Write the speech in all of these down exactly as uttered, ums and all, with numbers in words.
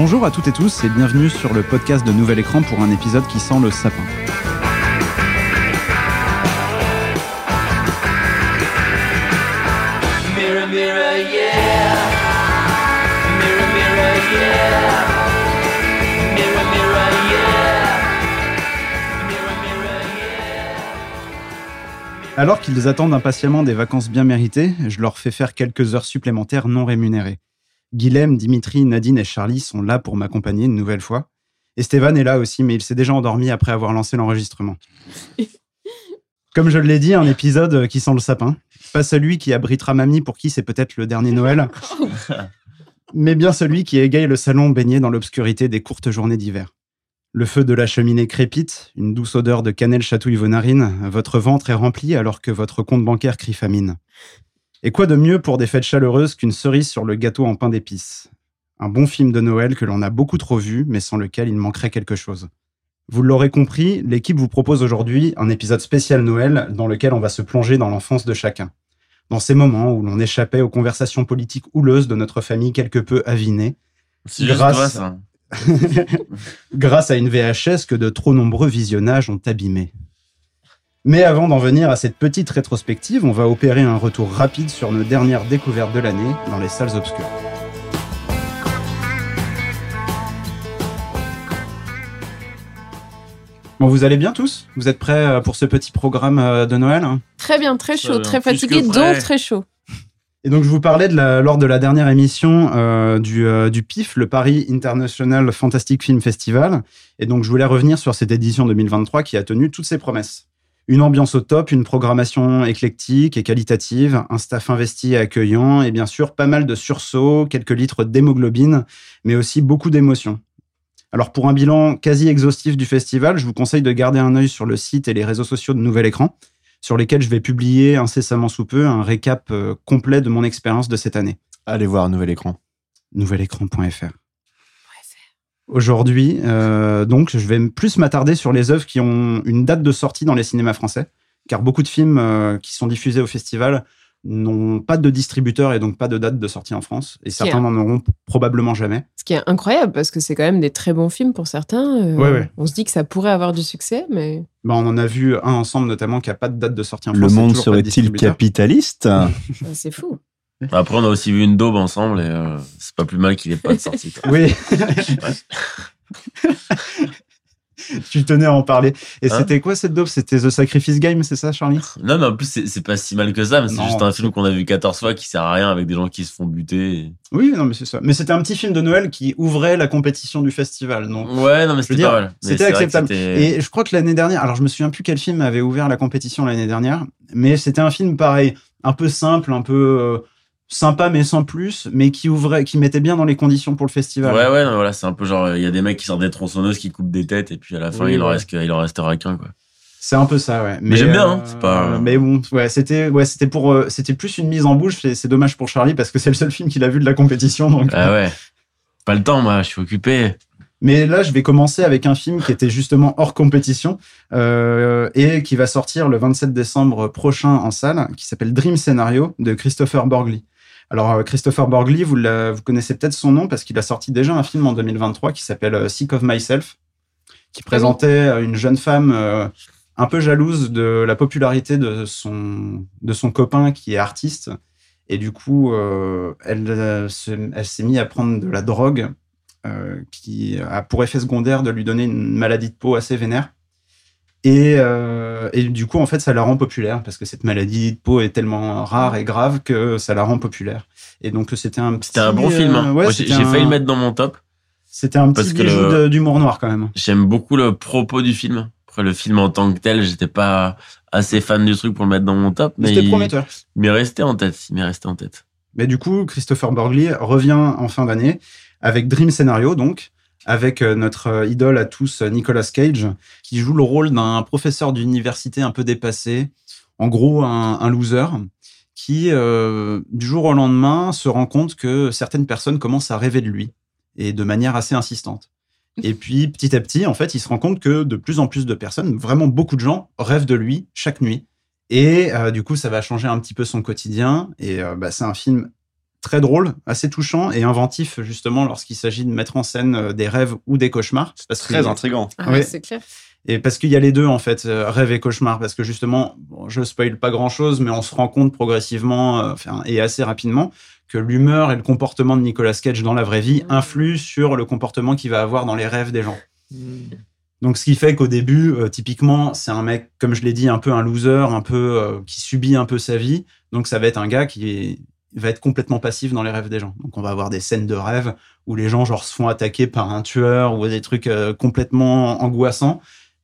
Bonjour à toutes et tous et bienvenue sur le podcast de Nouvel Écran pour un épisode qui sent le sapin. Mirror, mirror, yeah. Mirror, mirror, yeah. Mirror, mirror, yeah. Mirror, mirror, yeah. Alors qu'ils attendent impatiemment des vacances bien méritées, je leur fais faire quelques heures supplémentaires non rémunérées. Guilhem, Dimitri, Nadine et Charlie sont là pour m'accompagner une nouvelle fois. Et Stéphane est là aussi, mais il s'est déjà endormi après avoir lancé l'enregistrement. Comme je l'ai dit, un épisode qui sent le sapin. Pas celui qui abritera Mamie, pour qui c'est peut-être le dernier Noël, mais bien celui qui égaye le salon baigné dans l'obscurité des courtes journées d'hiver. Le feu de la cheminée crépite, une douce odeur de cannelle chatouille vos narines, votre ventre est rempli alors que votre compte bancaire crie famine. Et quoi de mieux pour des fêtes chaleureuses qu'une cerise sur le gâteau en pain d'épices? Un bon film de Noël que l'on a beaucoup trop vu, mais sans lequel il manquerait quelque chose. Vous l'aurez compris, l'équipe vous propose aujourd'hui un épisode spécial Noël dans lequel on va se plonger dans l'enfance de chacun. Dans ces moments où l'on échappait aux conversations politiques houleuses de notre famille quelque peu avinée, C'est grâce... Juste toi, ça. grâce à une V H S que de trop nombreux visionnages ont abîmée. Mais avant d'en venir à cette petite rétrospective, on va opérer un retour rapide sur nos dernières découvertes de l'année dans les salles obscures. Bon, vous allez bien tous? Vous êtes prêts pour ce petit programme de Noël? Très bien, très chaud, très fatigué, donc très chaud. Et donc je vous parlais de la, lors de la dernière émission euh, du, euh, du P I F, le Paris International Fantastic Film Festival. Et donc je voulais revenir sur cette édition deux mille vingt-trois qui a tenu toutes ses promesses. Une ambiance au top, une programmation éclectique et qualitative, un staff investi et accueillant, et bien sûr pas mal de sursauts, quelques litres d'hémoglobine, mais aussi beaucoup d'émotions. Alors pour un bilan quasi exhaustif du festival, je vous conseille de garder un œil sur le site et les réseaux sociaux de Nouvel Écran, sur lesquels je vais publier incessamment sous peu un récap complet de mon expérience de cette année. Allez voir Nouvel Écran. nouvel écran point f r. Aujourd'hui, euh, donc, je vais plus m'attarder sur les œuvres qui ont une date de sortie dans les cinémas français, car beaucoup de films euh, qui sont diffusés au festival n'ont pas de distributeur et donc pas de date de sortie en France, et certains n'en auront probablement jamais. Ce qui est incroyable, parce que c'est quand même des très bons films pour certains. Euh, ouais, ouais. On se dit que ça pourrait avoir du succès, mais... Bah, on en a vu un ensemble, notamment, qui n'a pas de date de sortie en France. Le monde serait-il capitaliste? C'est fou. Après, on a aussi vu une daube ensemble et euh, c'est pas plus mal qu'il ait pas de sortie. Oui. Tu tenais à en parler. Et hein? C'était quoi cette daube? C'était The Sacrifice Game, c'est ça, Charlie? Non, mais en plus, c'est, c'est pas si mal que ça, mais c'est non. juste un film qu'on a vu quatorze fois qui sert à rien avec des gens qui se font buter. Et... Oui, non, mais c'est ça. Mais c'était un petit film de Noël qui ouvrait la compétition du festival. Donc, ouais, non, mais c'était dire, pas mal. C'était acceptable. C'était... Et je crois que l'année dernière, alors je me souviens plus quel film avait ouvert la compétition l'année dernière, mais c'était un film pareil, un peu simple, un peu. Euh... sympa mais sans plus, mais qui ouvrait, qui mettait bien dans les conditions pour le festival. Ouais ouais, non, voilà, c'est un peu genre il y a des mecs qui sortent des tronçonneuses qui coupent des têtes et puis à la fin oui, il ouais. en reste il en restera qu'un quoi. C'est un peu ça ouais. Mais, mais j'aime euh, bien, hein, c'est pas mais bon, ouais, c'était ouais, c'était pour euh, c'était plus une mise en bouche, c'est, c'est dommage pour Charlie parce que c'est le seul film qu'il a vu de la compétition donc. Ah ouais. Pas le temps moi, je suis occupé. Mais là, je vais commencer avec un film qui était justement hors compétition euh, et qui va sortir le vingt-sept décembre prochain en salle, qui s'appelle Dream Scenario de Christoffer Borgli. Alors, Christoffer Borgli, vous, la, vous connaissez peut-être son nom parce qu'il a sorti déjà un film en deux mille vingt-trois qui s'appelle Sick of Myself, qui présentait une jeune femme euh, un peu jalouse de la popularité de son, de son copain qui est artiste. Et du coup, euh, elle, elle s'est mise à prendre de la drogue Euh, qui a pour effet secondaire de lui donner une maladie de peau assez vénère. Et, euh, et du coup, en fait, ça la rend populaire, parce que cette maladie de peau est tellement rare et grave que ça la rend populaire. Et donc, c'était un petit... C'était un bon euh, film. Hein. Ouais, Moi, j'ai j'ai un... failli le mettre dans mon top. C'était un petit bijou le... d'humour noir, quand même. J'aime beaucoup le propos du film. Après, le film en tant que tel, j'étais pas assez fan du truc pour le mettre dans mon top. Mais, mais c'était prometteur. Il m'est resté en tête. Il m'est resté en tête. Mais du coup, Christopher Borgli revient en fin d'année avec Dream Scenario, donc, avec notre idole à tous, Nicolas Cage, qui joue le rôle d'un professeur d'université un peu dépassé, en gros un, un loser, qui, euh, du jour au lendemain, se rend compte que certaines personnes commencent à rêver de lui, et de manière assez insistante. Et puis, petit à petit, en fait, il se rend compte que de plus en plus de personnes, vraiment beaucoup de gens, rêvent de lui chaque nuit. Et euh, du coup, ça va changer un petit peu son quotidien, et euh, bah, c'est un film très drôle, assez touchant et inventif, justement, lorsqu'il s'agit de mettre en scène des rêves ou des cauchemars. C'est très intriguant. Ah, oui. C'est clair. Et parce qu'il y a les deux, en fait, rêve et cauchemar. Parce que justement, bon, je spoil pas grand-chose, mais on se rend compte progressivement euh, et assez rapidement que l'humeur et le comportement de Nicolas Cage dans la vraie vie mmh. influent sur le comportement qu'il va avoir dans les rêves des gens. Mmh. Donc, ce qui fait qu'au début, euh, typiquement, c'est un mec, comme je l'ai dit, un peu un loser, un peu, euh, qui subit un peu sa vie. Donc, ça va être un gars qui est, va être complètement passif dans les rêves des gens. Donc, on va avoir des scènes de rêve où les gens genre, se font attaquer par un tueur ou des trucs euh, complètement angoissants.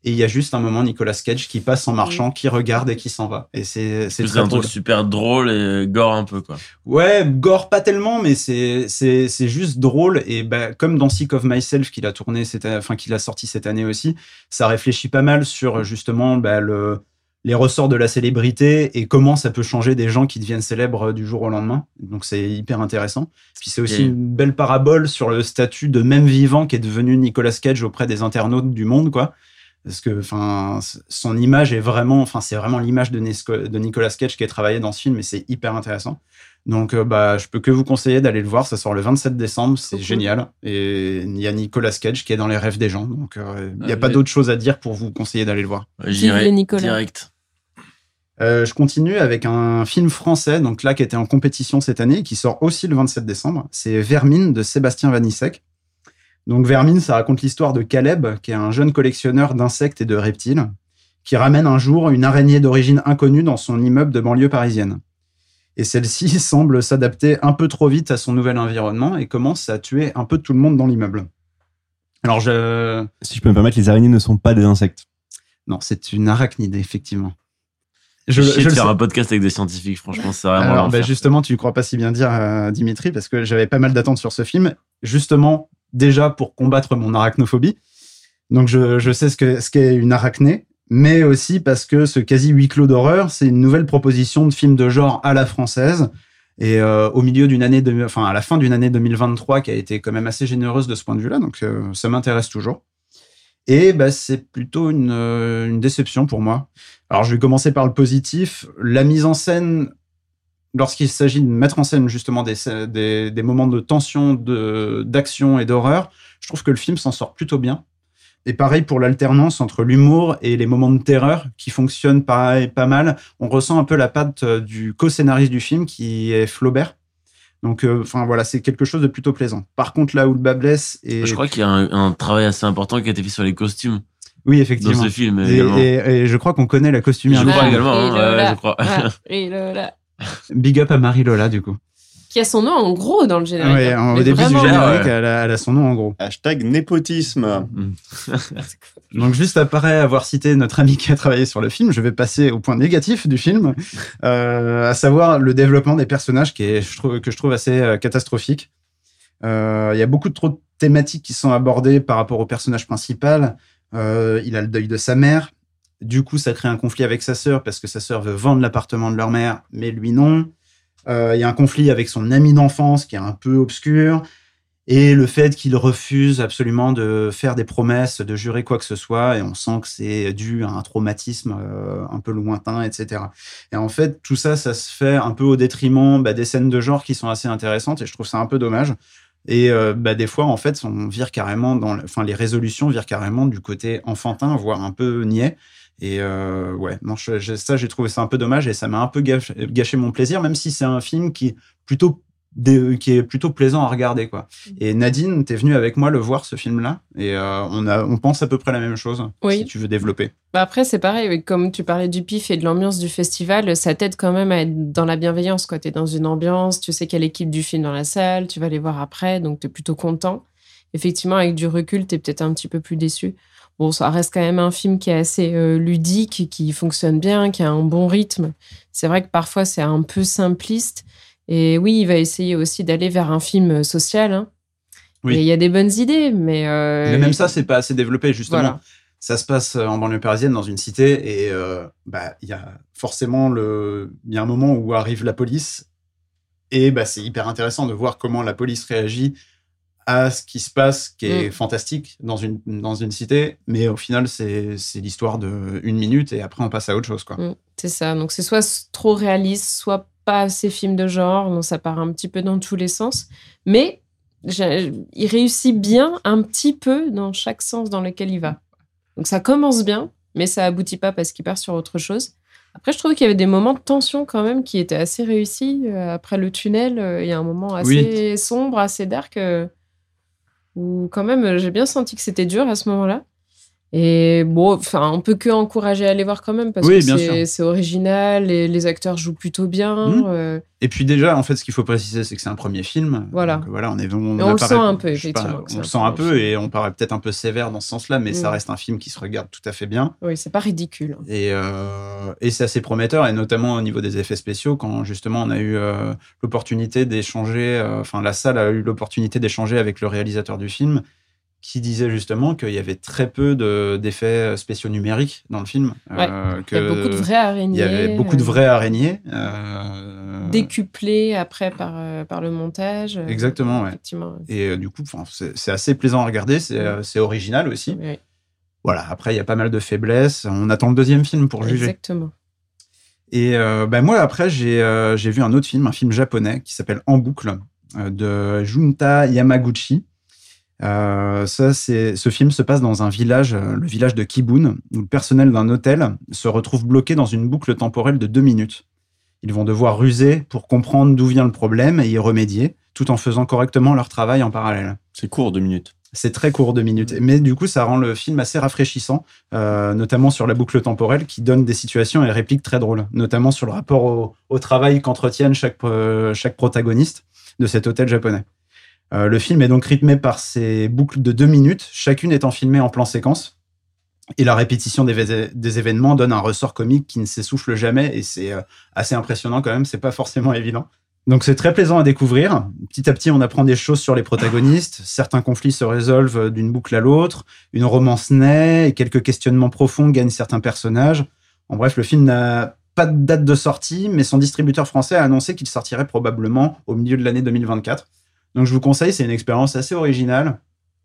Et il y a juste un moment Nicolas Cage qui passe en marchant, qui regarde et qui s'en va. Et c'est c'est très un drôle. Truc super drôle et gore un peu quoi. Ouais, gore pas tellement, mais c'est c'est c'est juste drôle et bah, comme dans Sick of Myself qu'il a tourné, cette, enfin qu'il a sorti cette année aussi, ça réfléchit pas mal sur justement bah, le les ressorts de la célébrité et comment ça peut changer des gens qui deviennent célèbres du jour au lendemain. Donc, c'est hyper intéressant. Puis, c'est aussi et... une belle parabole sur le statut de même vivant qu'est devenu Nicolas Cage auprès des internautes du monde, quoi. Parce que, enfin, son image est vraiment, enfin, c'est vraiment l'image de, Nesco, de Nicolas Cage qui est travaillée dans ce film et c'est hyper intéressant. Donc, euh, bah, je peux que vous conseiller d'aller le voir. Ça sort le vingt-sept décembre, c'est okay. génial. Et il y a Nicolas Cage qui est dans les rêves des gens. Donc, il euh, n'y a ah, pas mais... d'autre chose à dire pour vous conseiller d'aller le voir. J'irai direct. Euh, je continue avec un film français, donc là, qui était en compétition cette année et qui sort aussi le vingt-sept décembre. C'est Vermine de Sébastien Vanisek. Donc, Vermine, ça raconte l'histoire de Caleb, qui est un jeune collectionneur d'insectes et de reptiles, qui ramène un jour une araignée d'origine inconnue dans son immeuble de banlieue parisienne. Et celle-ci semble s'adapter un peu trop vite à son nouvel environnement et commence à tuer un peu tout le monde dans l'immeuble. Alors, je... Si je peux me permettre, les araignées ne sont pas des insectes. Non, c'est une arachnide, effectivement. Je, je, je de faire sais. Un podcast avec des scientifiques, franchement, c'est vraiment. Alors, ben justement, tu ne crois pas si bien dire, euh, Dimitri, parce que j'avais pas mal d'attentes sur ce film. Justement, déjà pour combattre mon arachnophobie. Donc, je, je sais ce, que, ce qu'est une arachnée, mais aussi parce que ce quasi huis clos d'horreur, c'est une nouvelle proposition de film de genre à la française. Et euh, au milieu d'une année, de, enfin, à la fin d'une année deux mille vingt-trois qui a été quand même assez généreuse de ce point de vue-là. Donc, euh, ça m'intéresse toujours. Et bah, c'est plutôt une, euh, une déception pour moi. Alors, je vais commencer par le positif. La mise en scène, lorsqu'il s'agit de mettre en scène justement des, des, des moments de tension, de, d'action et d'horreur, je trouve que le film s'en sort plutôt bien. Et pareil pour l'alternance entre l'humour et les moments de terreur qui fonctionnent pas, pas mal. On ressent un peu la patte du co-scénariste du film qui est Flaubert. Donc, enfin euh, voilà, c'est quelque chose de plutôt plaisant. Par contre, là où le bas blesse... Et... Je crois qu'il y a un, un travail assez important qui a été fait sur les costumes. Oui, effectivement. Dans ce film, également. Et, et, et je crois qu'on connaît la costumière. Je crois également, hein, euh, je crois. Marie-Lola. Big up à Marie-Lola, du coup. Qui a son nom en gros dans le générique. Ouais, hein. Au début du générique, ouais. elle, a, elle a son nom en gros. Hashtag népotisme. Donc, juste après avoir cité notre ami qui a travaillé sur le film, je vais passer au point négatif du film, euh, à savoir le développement des personnages qui est, je trouve, que je trouve assez catastrophique. Il euh, y a beaucoup de trop de thématiques qui sont abordées par rapport au personnage principal. Euh, il a le deuil de sa mère. Du coup, ça crée un conflit avec sa sœur parce que sa sœur veut vendre l'appartement de leur mère, mais lui non. Il euh, y a un conflit avec son ami d'enfance qui est un peu obscur et le fait qu'il refuse absolument de faire des promesses, de jurer quoi que ce soit et on sent que c'est dû à un traumatisme euh, un peu lointain, et cetera. Et en fait, tout ça, ça se fait un peu au détriment bah, des scènes de genre qui sont assez intéressantes et je trouve ça un peu dommage. Et euh, bah, des fois, en fait, on vire carrément dans, enfin, les résolutions virent carrément du côté enfantin, voire un peu niais. Et euh, ouais, non, je, je, ça, j'ai trouvé ça un peu dommage et ça m'a un peu gâché, gâché mon plaisir, même si c'est un film qui, plutôt, des, qui est plutôt plaisant à regarder, quoi. Et Nadine, t'es venue avec moi le voir, ce film-là, et euh, on, a, on pense à peu près la même chose, oui. Si tu veux développer. Bah après, c'est pareil, comme tu parlais du pif et de l'ambiance du festival, ça t'aide quand même à être dans la bienveillance, quoi. T'es dans une ambiance, tu sais qu'il y a l'équipe du film dans la salle, tu vas les voir après, donc t'es plutôt content. Effectivement, avec du recul, t'es peut-être un petit peu plus déçu. Bon, ça reste quand même un film qui est assez euh, ludique, qui fonctionne bien, qui a un bon rythme. C'est vrai que parfois, c'est un peu simpliste. Et oui, il va essayer aussi d'aller vers un film social. Hein. Oui. Et il y a des bonnes idées, mais... Euh, mais même et... ça, c'est pas assez développé, justement. Voilà. Ça se passe en banlieue parisienne, dans une cité, et il euh, bah, y a forcément le... y a un moment où arrive la police, et bah, c'est hyper intéressant de voir comment la police réagit à ce qui se passe, qui est mmh. fantastique dans une, dans une cité, mais au final, c'est, c'est l'histoire d'une minute et après, on passe à autre chose. Quoi. Mmh, c'est ça. Donc, c'est soit trop réaliste, soit pas assez film de genre, non, ça part un petit peu dans tous les sens, mais j'ai, il réussit bien un petit peu dans chaque sens dans lequel il va. Donc ça commence bien, mais ça aboutit pas parce qu'il part sur autre chose. Après, je trouve qu'il y avait des moments de tension quand même qui étaient assez réussis. Après le tunnel, il y a un moment assez oui. sombre, assez dark, où quand même j'ai bien senti que c'était dur à ce moment-là. Et bon, enfin, on peut que encourager à aller voir quand même parce oui, que c'est, c'est original et les acteurs jouent plutôt bien. Mmh. Euh... Et puis déjà, en fait, ce qu'il faut préciser, c'est que c'est un premier film. Voilà. Donc, voilà, on est, on, on le sent un peu, effectivement. Pas, on le sent un peu et on paraît peut-être un peu sévère dans ce sens-là, mais mmh. ça reste un film qui se regarde tout à fait bien. Oui, c'est pas ridicule. Et, euh, et c'est assez prometteur, et notamment au niveau des effets spéciaux, quand justement on a eu euh, l'opportunité d'échanger, enfin euh, la salle a eu l'opportunité d'échanger avec le réalisateur du film, qui disait justement qu'il y avait très peu de, d'effets spéciaux numériques dans le film. Ouais. Euh, que il y avait beaucoup de vraies araignées. Il y avait beaucoup de vraies araignées. Euh... Décuplées après par, par le montage. Exactement, ouais. Et euh, du coup, c'est, c'est assez plaisant à regarder, c'est, ouais. c'est original aussi. Ouais. Voilà, après, il y a pas mal de faiblesses. On attend le deuxième film pour juger. Exactement. Et euh, bah, moi, après, j'ai, euh, j'ai vu un autre film, un film japonais qui s'appelle En boucle, euh, de Junta Yamaguchi. Euh, ça, c'est, ce film se passe dans un village, le village de Kibune, où le personnel d'un hôtel se retrouve bloqué dans une boucle temporelle de deux minutes. Ils vont devoir ruser pour comprendre d'où vient le problème et y remédier, tout en faisant correctement leur travail en parallèle. C'est court, deux minutes. C'est très court, deux minutes. Mais du coup, ça rend le film assez rafraîchissant, euh, notamment sur la boucle temporelle, qui donne des situations et répliques très drôles, notamment sur le rapport au, au travail qu'entretiennent chaque, euh, chaque protagoniste de cet hôtel japonais. Euh, le film est donc rythmé par ces boucles de deux minutes, chacune étant filmée en plan séquence. Et la répétition des, vé- des événements donne un ressort comique qui ne s'essouffle jamais. Et c'est euh, assez impressionnant quand même, c'est pas forcément évident. Donc c'est très plaisant à découvrir. Petit à petit, on apprend des choses sur les protagonistes. Certains conflits se résolvent d'une boucle à l'autre. Une romance naît et quelques questionnements profonds gagnent certains personnages. En bref, le film n'a pas de date de sortie, mais son distributeur français a annoncé qu'il sortirait probablement au milieu de l'année deux mille vingt-quatre. Donc, je vous conseille, c'est une expérience assez originale,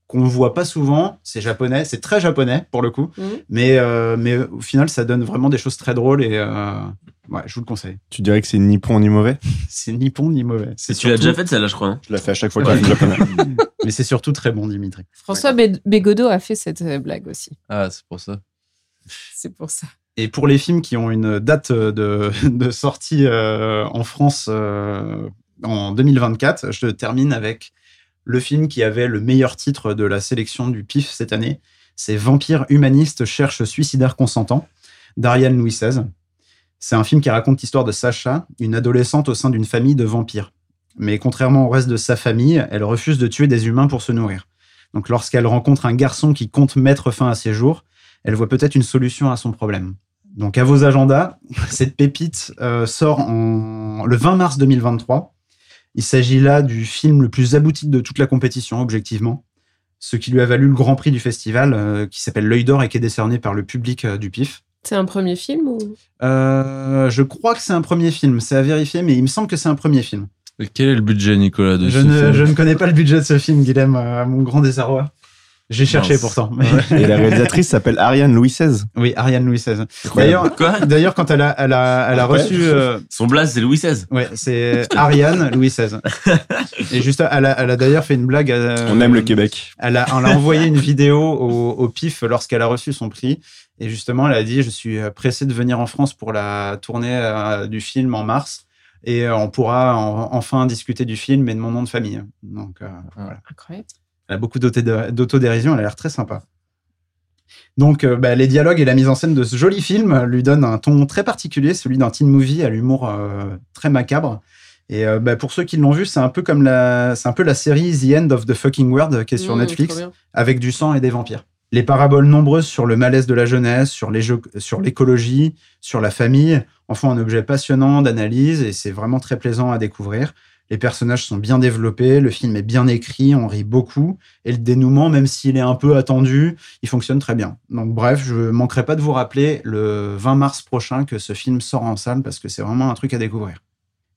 qu'on ne voit pas souvent. C'est japonais, c'est très japonais, pour le coup. Mmh. Mais, euh, mais au final, ça donne vraiment des choses très drôles et euh, ouais, je vous le conseille. Tu dirais que c'est ni bon ni mauvais ? C'est ni bon ni mauvais. C'est surtout... Tu l'as déjà fait, celle-là, je crois. Hein, je la fais à chaque fois que je japonais. Mais c'est surtout très bon, Dimitri. François ouais. Bégodeau a fait cette blague aussi. Ah, c'est pour ça. C'est pour ça. Et pour les films qui ont une date de, de sortie euh, en France... Euh, en deux mille vingt-quatre, je termine avec le film qui avait le meilleur titre de la sélection du P I F cette année. C'est « Vampire humaniste cherche suicidaire consentant » d'Ariane Louis seize. C'est un film qui raconte l'histoire de Sacha, une adolescente au sein d'une famille de vampires. Mais contrairement au reste de sa famille, elle refuse de tuer des humains pour se nourrir. Donc lorsqu'elle rencontre un garçon qui compte mettre fin à ses jours, elle voit peut-être une solution à son problème. Donc à vos agendas, cette pépite euh, sort en... le vingt mars deux mille vingt-trois. Il s'agit là du film le plus abouti de toute la compétition, objectivement, ce qui lui a valu le grand prix du festival, euh, qui s'appelle l'Œil d'Or et qui est décerné par le public euh, du P I F. C'est un premier film ou euh, Je crois que c'est un premier film, c'est à vérifier, mais il me semble que c'est un premier film. Et quel est le budget, Nicolas, de je ce ne, film Je ne connais pas le budget de ce film, Guilhem, à euh, mon grand désarroi. J'ai cherché non, pourtant. Mais... Et la réalisatrice s'appelle Ariane Louis seize. Oui, Ariane Louis seize. D'ailleurs, Quoi d'ailleurs, quand elle a, elle a, elle a Après, reçu... Euh... Son blase, c'est Louis seize. Oui, c'est Ariane Louis seize. Et juste, elle a, elle a d'ailleurs fait une blague... À, on aime euh, le Québec. Elle a, elle a envoyé une vidéo au, au P I F lorsqu'elle a reçu son prix. Et justement, elle a dit « Je suis pressée de venir en France pour la tournée euh, du film en mars. Et euh, on pourra en, enfin discuter du film et de mon nom de famille. » Donc, euh, voilà. Incroyable. Elle a beaucoup d'autodérision, elle a l'air très sympa. Donc, euh, bah, les dialogues et la mise en scène de ce joli film lui donnent un ton très particulier, celui d'un teen movie à l'humour euh, très macabre. Et euh, bah, pour ceux qui l'ont vu, c'est un peu comme la, c'est un peu la série The End of the Fucking World qui est sur mmh, Netflix, avec du sang et des vampires. Les paraboles nombreuses sur le malaise de la jeunesse, sur, les jeux, sur l'écologie, sur la famille, en font un objet passionnant d'analyse et c'est vraiment très plaisant à découvrir. Les personnages sont bien développés, le film est bien écrit, on rit beaucoup, et le dénouement, même s'il est un peu attendu, il fonctionne très bien. Donc bref, je ne manquerai pas de vous rappeler le vingt mars prochain que ce film sort en salle, parce que c'est vraiment un truc à découvrir.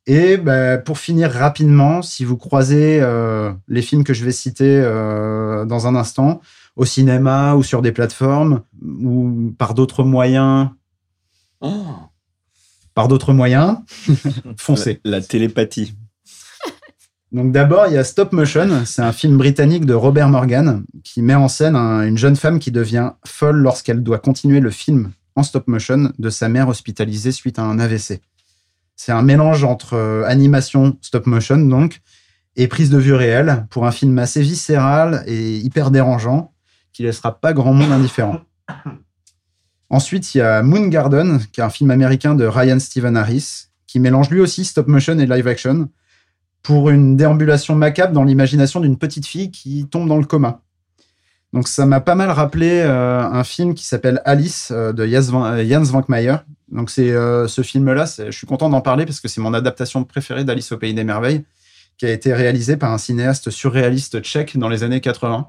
Et bah, pour finir rapidement, si vous croisez euh, les films que je vais citer euh, dans un instant, au cinéma ou sur des plateformes, ou par d'autres moyens... Oh. par d'autres moyens, foncez. La, la télépathie. Donc d'abord, il y a Stop Motion, c'est un film britannique de Robert Morgan qui met en scène un, une jeune femme qui devient folle lorsqu'elle doit continuer le film en stop motion de sa mère hospitalisée suite à un A V C. C'est un mélange entre euh, animation, stop motion donc, et prise de vue réelle pour un film assez viscéral et hyper dérangeant qui laissera pas grand monde indifférent. Ensuite, il y a Moon Garden, qui est un film américain de Ryan Steven Harris qui mélange lui aussi stop motion et live action pour une déambulation macabre dans l'imagination d'une petite fille qui tombe dans le coma. Donc ça m'a pas mal rappelé euh, un film qui s'appelle Alice euh, de Jan Švankmajer. Donc c'est euh, ce film-là, c'est, je suis content d'en parler parce que c'est mon adaptation préférée d'Alice au Pays des Merveilles, qui a été réalisée par un cinéaste surréaliste tchèque dans les années quatre-vingts.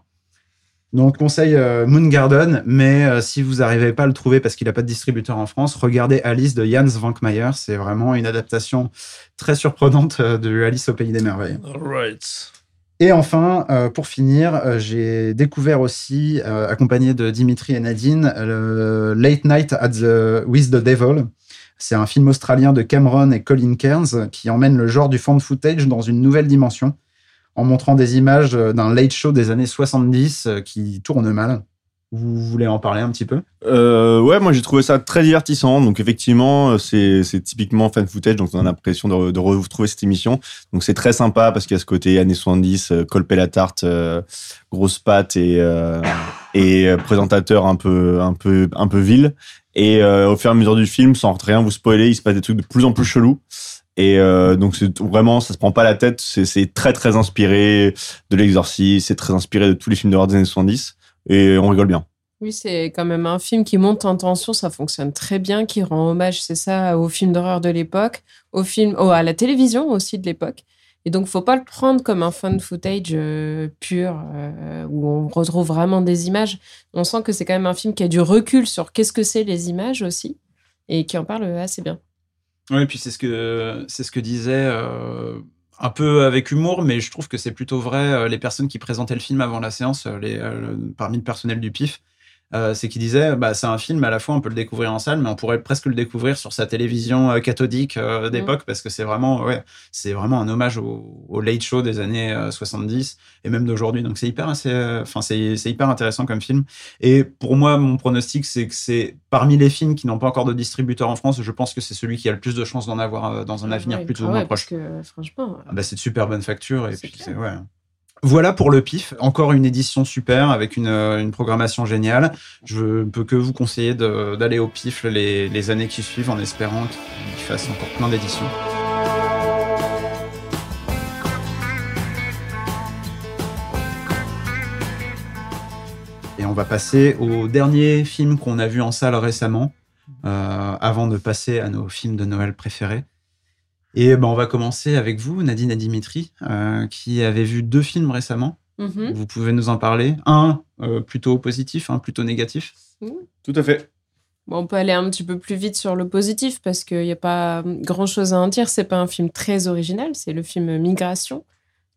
Donc conseil euh, Moon Garden, mais euh, si vous n'arrivez pas à le trouver parce qu'il n'a pas de distributeur en France, regardez Alice de Jan Švankmajer. C'est vraiment une adaptation très surprenante de Alice au Pays des Merveilles. All right. Et enfin, euh, pour finir, euh, j'ai découvert aussi, euh, accompagné de Dimitri et Nadine, euh, Late Night at the, with the Devil. C'est un film australien de Cameron et Colin Cairns qui emmène le genre du found footage dans une nouvelle dimension en montrant des images d'un late show des années soixante-dix euh, qui tourne mal. Vous voulez en parler un petit peu ? euh, Ouais, moi j'ai trouvé ça très divertissant. Donc effectivement, c'est, c'est typiquement fan footage, donc on a l'impression de, de retrouver cette émission. Donc c'est très sympa parce qu'il y a ce côté années soixante-dix, colper la tarte, euh, grosse patte et, euh, et présentateur un peu, un peu, un peu vil. Et euh, au fur et à mesure du film, sans rien vous spoiler, il se passe des trucs de plus en plus chelous. Et euh, donc c'est vraiment, ça se prend pas la tête. C'est, c'est très très inspiré de l'Exorciste, c'est très inspiré de tous les films d'horreur des années soixante-dix. Et on rigole bien. Oui, c'est quand même un film qui monte en tension, ça fonctionne très bien, qui rend hommage, c'est ça, aux films d'horreur de l'époque, aux films, oh, à la télévision aussi de l'époque. Et donc, il ne faut pas le prendre comme un fan footage euh, pur, euh, où on retrouve vraiment des images. On sent que c'est quand même un film qui a du recul sur qu'est-ce que c'est les images aussi, et qui en parle assez bien. Oui, et puis c'est ce que, c'est ce que disait... Euh... un peu avec humour, mais je trouve que c'est plutôt vrai. Les personnes qui présentaient le film avant la séance, les, euh, parmi le personnel du P I F, euh, c'est qu'ils disaient bah, c'est un film, à la fois, on peut le découvrir en salle, mais on pourrait presque le découvrir sur sa télévision euh, cathodique euh, d'époque, mmh. parce que c'est vraiment, ouais, c'est vraiment un hommage au, au late show des années euh, soixante-dix et même d'aujourd'hui. Donc, c'est hyper, assez, euh, c'est, c'est hyper intéressant comme film. Et pour moi, mon pronostic, c'est que c'est parmi les films qui n'ont pas encore de distributeur en France, je pense que c'est celui qui a le plus de chances d'en avoir euh, dans un avenir ouais, plutôt ouais, proche. Que, franchement, bah, c'est de super bonne facture. Et c'est puis, c'est, ouais. Voilà pour le P I F. Encore une édition super avec une, une programmation géniale. Je ne peux que vous conseiller de, d'aller au P I F les, les années qui suivent en espérant qu'il fasse encore plein d'éditions. Et on va passer au dernier film qu'on a vu en salle récemment, euh, avant de passer à nos films de Noël préférés. Et ben, on va commencer avec vous, Nadine et Dimitri, euh, qui avez vu deux films récemment. Mm-hmm. Vous pouvez nous en parler. Un euh, plutôt positif, un plutôt négatif. Mm. Tout à fait. Bon, on peut aller un petit peu plus vite sur le positif parce qu'il n'y a pas grand-chose à en dire. Ce n'est pas un film très original. C'est le film Migration,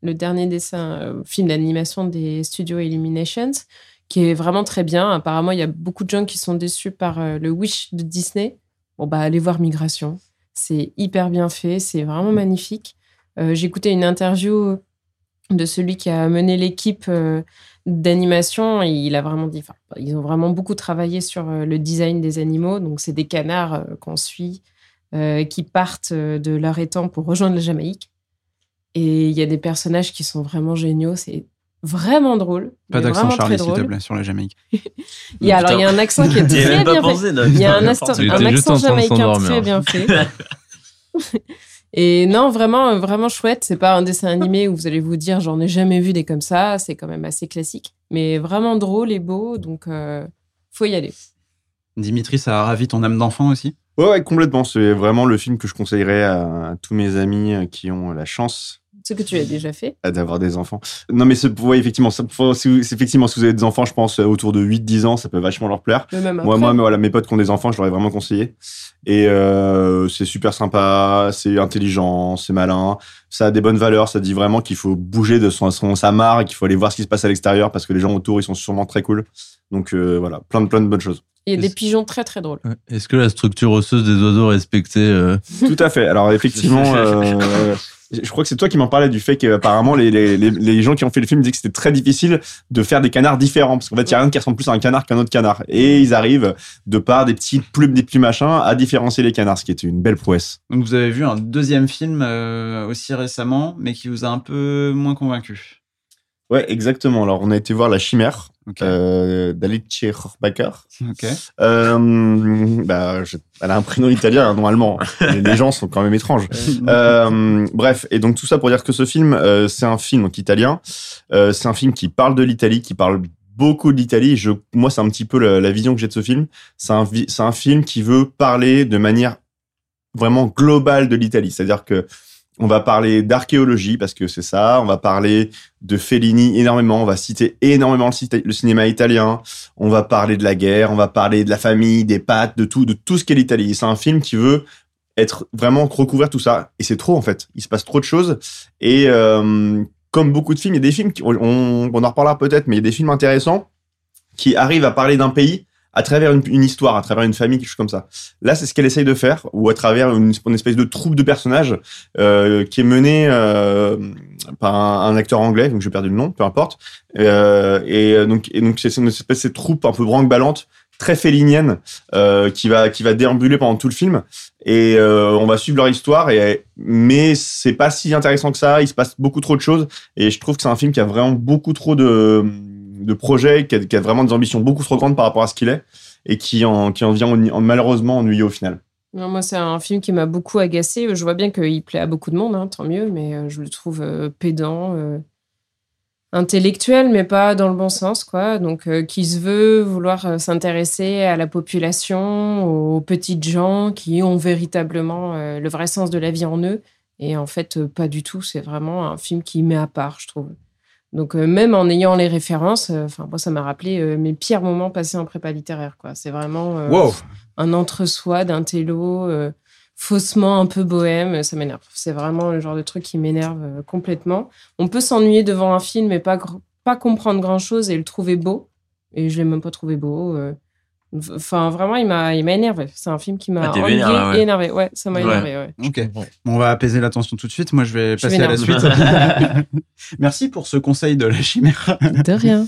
le dernier dessin, euh, film d'animation des studios Illuminations, qui est vraiment très bien. Apparemment, il y a beaucoup de gens qui sont déçus par euh, le Wish de Disney. Bon, bah, allez voir Migration. C'est hyper bien fait, c'est vraiment magnifique. Euh, j'écoutais une interview de celui qui a mené l'équipe euh, d'animation et il a vraiment dit, enfin, ils ont vraiment beaucoup travaillé sur euh, le design des animaux. Donc, c'est des canards euh, qu'on suit euh, qui partent euh, de leur étang pour rejoindre la Jamaïque. Et il y a des personnages qui sont vraiment géniaux. C'est vraiment drôle. Pas d'accent Charlie, s'il te plaît, sur la Jamaïque. Il y a, alors, il y a un accent qui est très bien pensé, fait. Il y a un, astor, un accent jamaïcain très bien fait. Et non, vraiment, vraiment chouette. C'est pas un dessin animé où vous allez vous dire, j'en ai jamais vu des comme ça. C'est quand même assez classique. Mais vraiment drôle et beau, donc il euh, faut y aller. Dimitri, ça a ravi ton âme d'enfant aussi ? Ouais, ouais, complètement. C'est vraiment le film que je conseillerais à, à tous mes amis qui ont la chance... Ce que tu as déjà fait. D'avoir des enfants. Non, mais c'est, ouais, effectivement, ça, si, effectivement, si vous avez des enfants, je pense, autour de huit dix ans, ça peut vachement leur plaire. Même moi, moi mais voilà, mes potes qui ont des enfants, je leur ai vraiment conseillé. Et euh, c'est super sympa, c'est intelligent, c'est malin, ça a des bonnes valeurs, ça dit vraiment qu'il faut bouger de son, son, sa mare et qu'il faut aller voir ce qui se passe à l'extérieur parce que les gens autour, ils sont sûrement très cool. Donc euh, voilà, plein de, plein de bonnes choses. Il y a des pigeons très très drôles. Est-ce que la structure osseuse des oiseaux respectée euh... Tout à fait. Alors effectivement, euh, je crois que c'est toi qui m'en parlais du fait qu'apparemment les, les, les gens qui ont fait le film disaient que c'était très difficile de faire des canards différents parce qu'en fait il n'y a rien qui ressemble plus à un canard qu'un autre canard. Et ils arrivent, de par des petites plumes, des petits machins, à différencier les canards, ce qui est une belle prouesse. Donc vous avez vu un deuxième film euh, aussi récemment, mais qui vous a un peu moins convaincu. Ouais, exactement. Alors, on a été voir La Chimère, okay. euh, d'Alice okay. euh, bah, je... Elle a un prénom italien, un nom allemand. Les gens sont quand même étranges. euh, bref, et donc tout ça pour dire que ce film, euh, c'est un film donc, italien. Euh, c'est un film qui parle de l'Italie, qui parle beaucoup de l'Italie. Je... Moi, c'est un petit peu la, la vision que j'ai de ce film. C'est un, vi... c'est un film qui veut parler de manière vraiment globale de l'Italie. C'est-à-dire que on va parler d'archéologie, parce que c'est ça. On va parler de Fellini énormément. On va citer énormément le, cita- le cinéma italien. On va parler de la guerre. On va parler de la famille, des pâtes, de tout, de tout ce qu'est l'Italie. Et c'est un film qui veut être vraiment recouvert tout ça. Et c'est trop, en fait. Il se passe trop de choses. Et euh, comme beaucoup de films, il y a des films, qui, on, on, on en reparlera peut-être, mais il y a des films intéressants qui arrivent à parler d'un pays à travers une, une histoire, à travers une famille, quelque chose comme ça. Là, c'est ce qu'elle essaye de faire, ou à travers une, une espèce de troupe de personnages euh, qui est menée euh, par un, un acteur anglais, donc j'ai perdu le nom, peu importe. Euh, et donc, et donc c'est, c'est une espèce de troupe un peu branque-ballante, très félinienne, euh, qui va qui va déambuler pendant tout le film. Et euh, on va suivre leur histoire, et mais c'est pas si intéressant que ça. Il se passe beaucoup trop de choses, et je trouve que c'est un film qui a vraiment beaucoup trop de de projet, qui a, qui a vraiment des ambitions beaucoup trop grandes par rapport à ce qu'il est et qui en, qui en vient en, malheureusement ennuyé au final. Non, moi, c'est un film qui m'a beaucoup agacé. Je vois bien qu'il plaît à beaucoup de monde, hein, tant mieux, mais je le trouve euh, pédant, euh, intellectuel, mais pas dans le bon sens, quoi. Donc, euh, qui se veut vouloir s'intéresser à la population, aux petites gens qui ont véritablement euh, le vrai sens de la vie en eux. Et en fait, euh, pas du tout. C'est vraiment un film qui met à part, je trouve. Donc, euh, même en ayant les références, euh, moi, ça m'a rappelé euh, mes pires moments passés en prépa littéraire, quoi. C'est vraiment euh, wow. un entre-soi d'un télo, euh, faussement un peu bohème. Ça m'énerve. C'est vraiment le genre de truc qui m'énerve euh, complètement. On peut s'ennuyer devant un film et pas, gr- pas comprendre grand-chose et le trouver beau. Et je ne l'ai même pas trouvé beau. Euh. Enfin, vraiment, il m'a, il m'a énervé. C'est un film qui m'a ah, ennuyé là, ouais. et énervé. Ouais, ça m'a ouais. énervé. Ouais. Ok. On va apaiser la tension tout de suite. Moi, je vais passer je à la suite. Merci pour ce conseil de La Chimère. De rien.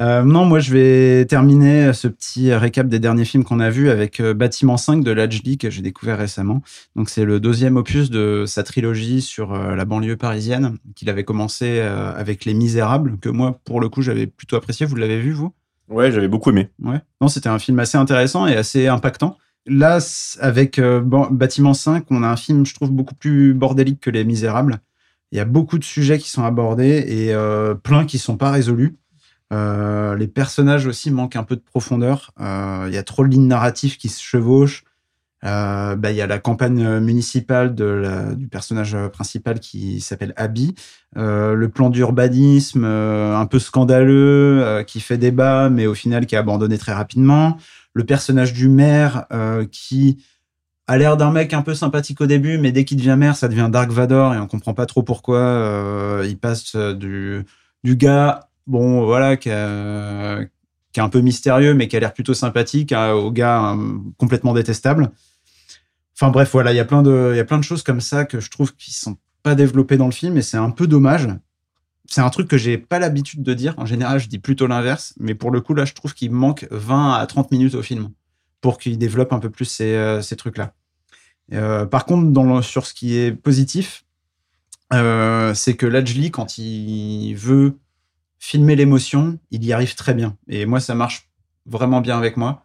Euh, non, moi, je vais terminer ce petit récap des derniers films qu'on a vus avec Bâtiment cinq de Ladj Ly que j'ai découvert récemment. Donc, c'est le deuxième opus de sa trilogie sur la banlieue parisienne qu'il avait commencé avec Les Misérables, que moi, pour le coup, j'avais plutôt apprécié. Vous l'avez vu, vous ? Ouais, j'avais beaucoup aimé. Ouais. Non, c'était un film assez intéressant et assez impactant. Là, avec euh, Bâtiment cinq, on a un film, je trouve, beaucoup plus bordélique que Les Misérables. Il y a beaucoup de sujets qui sont abordés et euh, plein qui ne sont pas résolus. Euh, les personnages aussi manquent un peu de profondeur. Euh, il y a trop de lignes narratives qui se chevauchent. Euh, bah, il y a la campagne municipale de la, du personnage principal qui s'appelle Abby, euh, le plan d'urbanisme euh, un peu scandaleux euh, qui fait débat mais au final qui est abandonné très rapidement, le personnage du maire euh, qui a l'air d'un mec un peu sympathique au début mais dès qu'il devient maire ça devient Dark Vador et on comprend pas trop pourquoi euh, il passe du, du gars bon voilà qui a, qui est un peu mystérieux mais qui a l'air plutôt sympathique hein, au gars hein, complètement détestable. Enfin bref, voilà, il y a plein de, il y a plein de choses comme ça que je trouve qui sont pas développées dans le film et c'est un peu dommage. C'est un truc que j'ai pas l'habitude de dire. En général, je dis plutôt l'inverse, mais pour le coup, là, je trouve qu'il manque vingt à trente minutes au film pour qu'il développe un peu plus ces, ces trucs-là. Euh, par contre, dans le, sur ce qui est positif, euh, c'est que Ladj Ly, quand il veut filmer l'émotion, il y arrive très bien. Et moi, ça marche vraiment bien avec moi.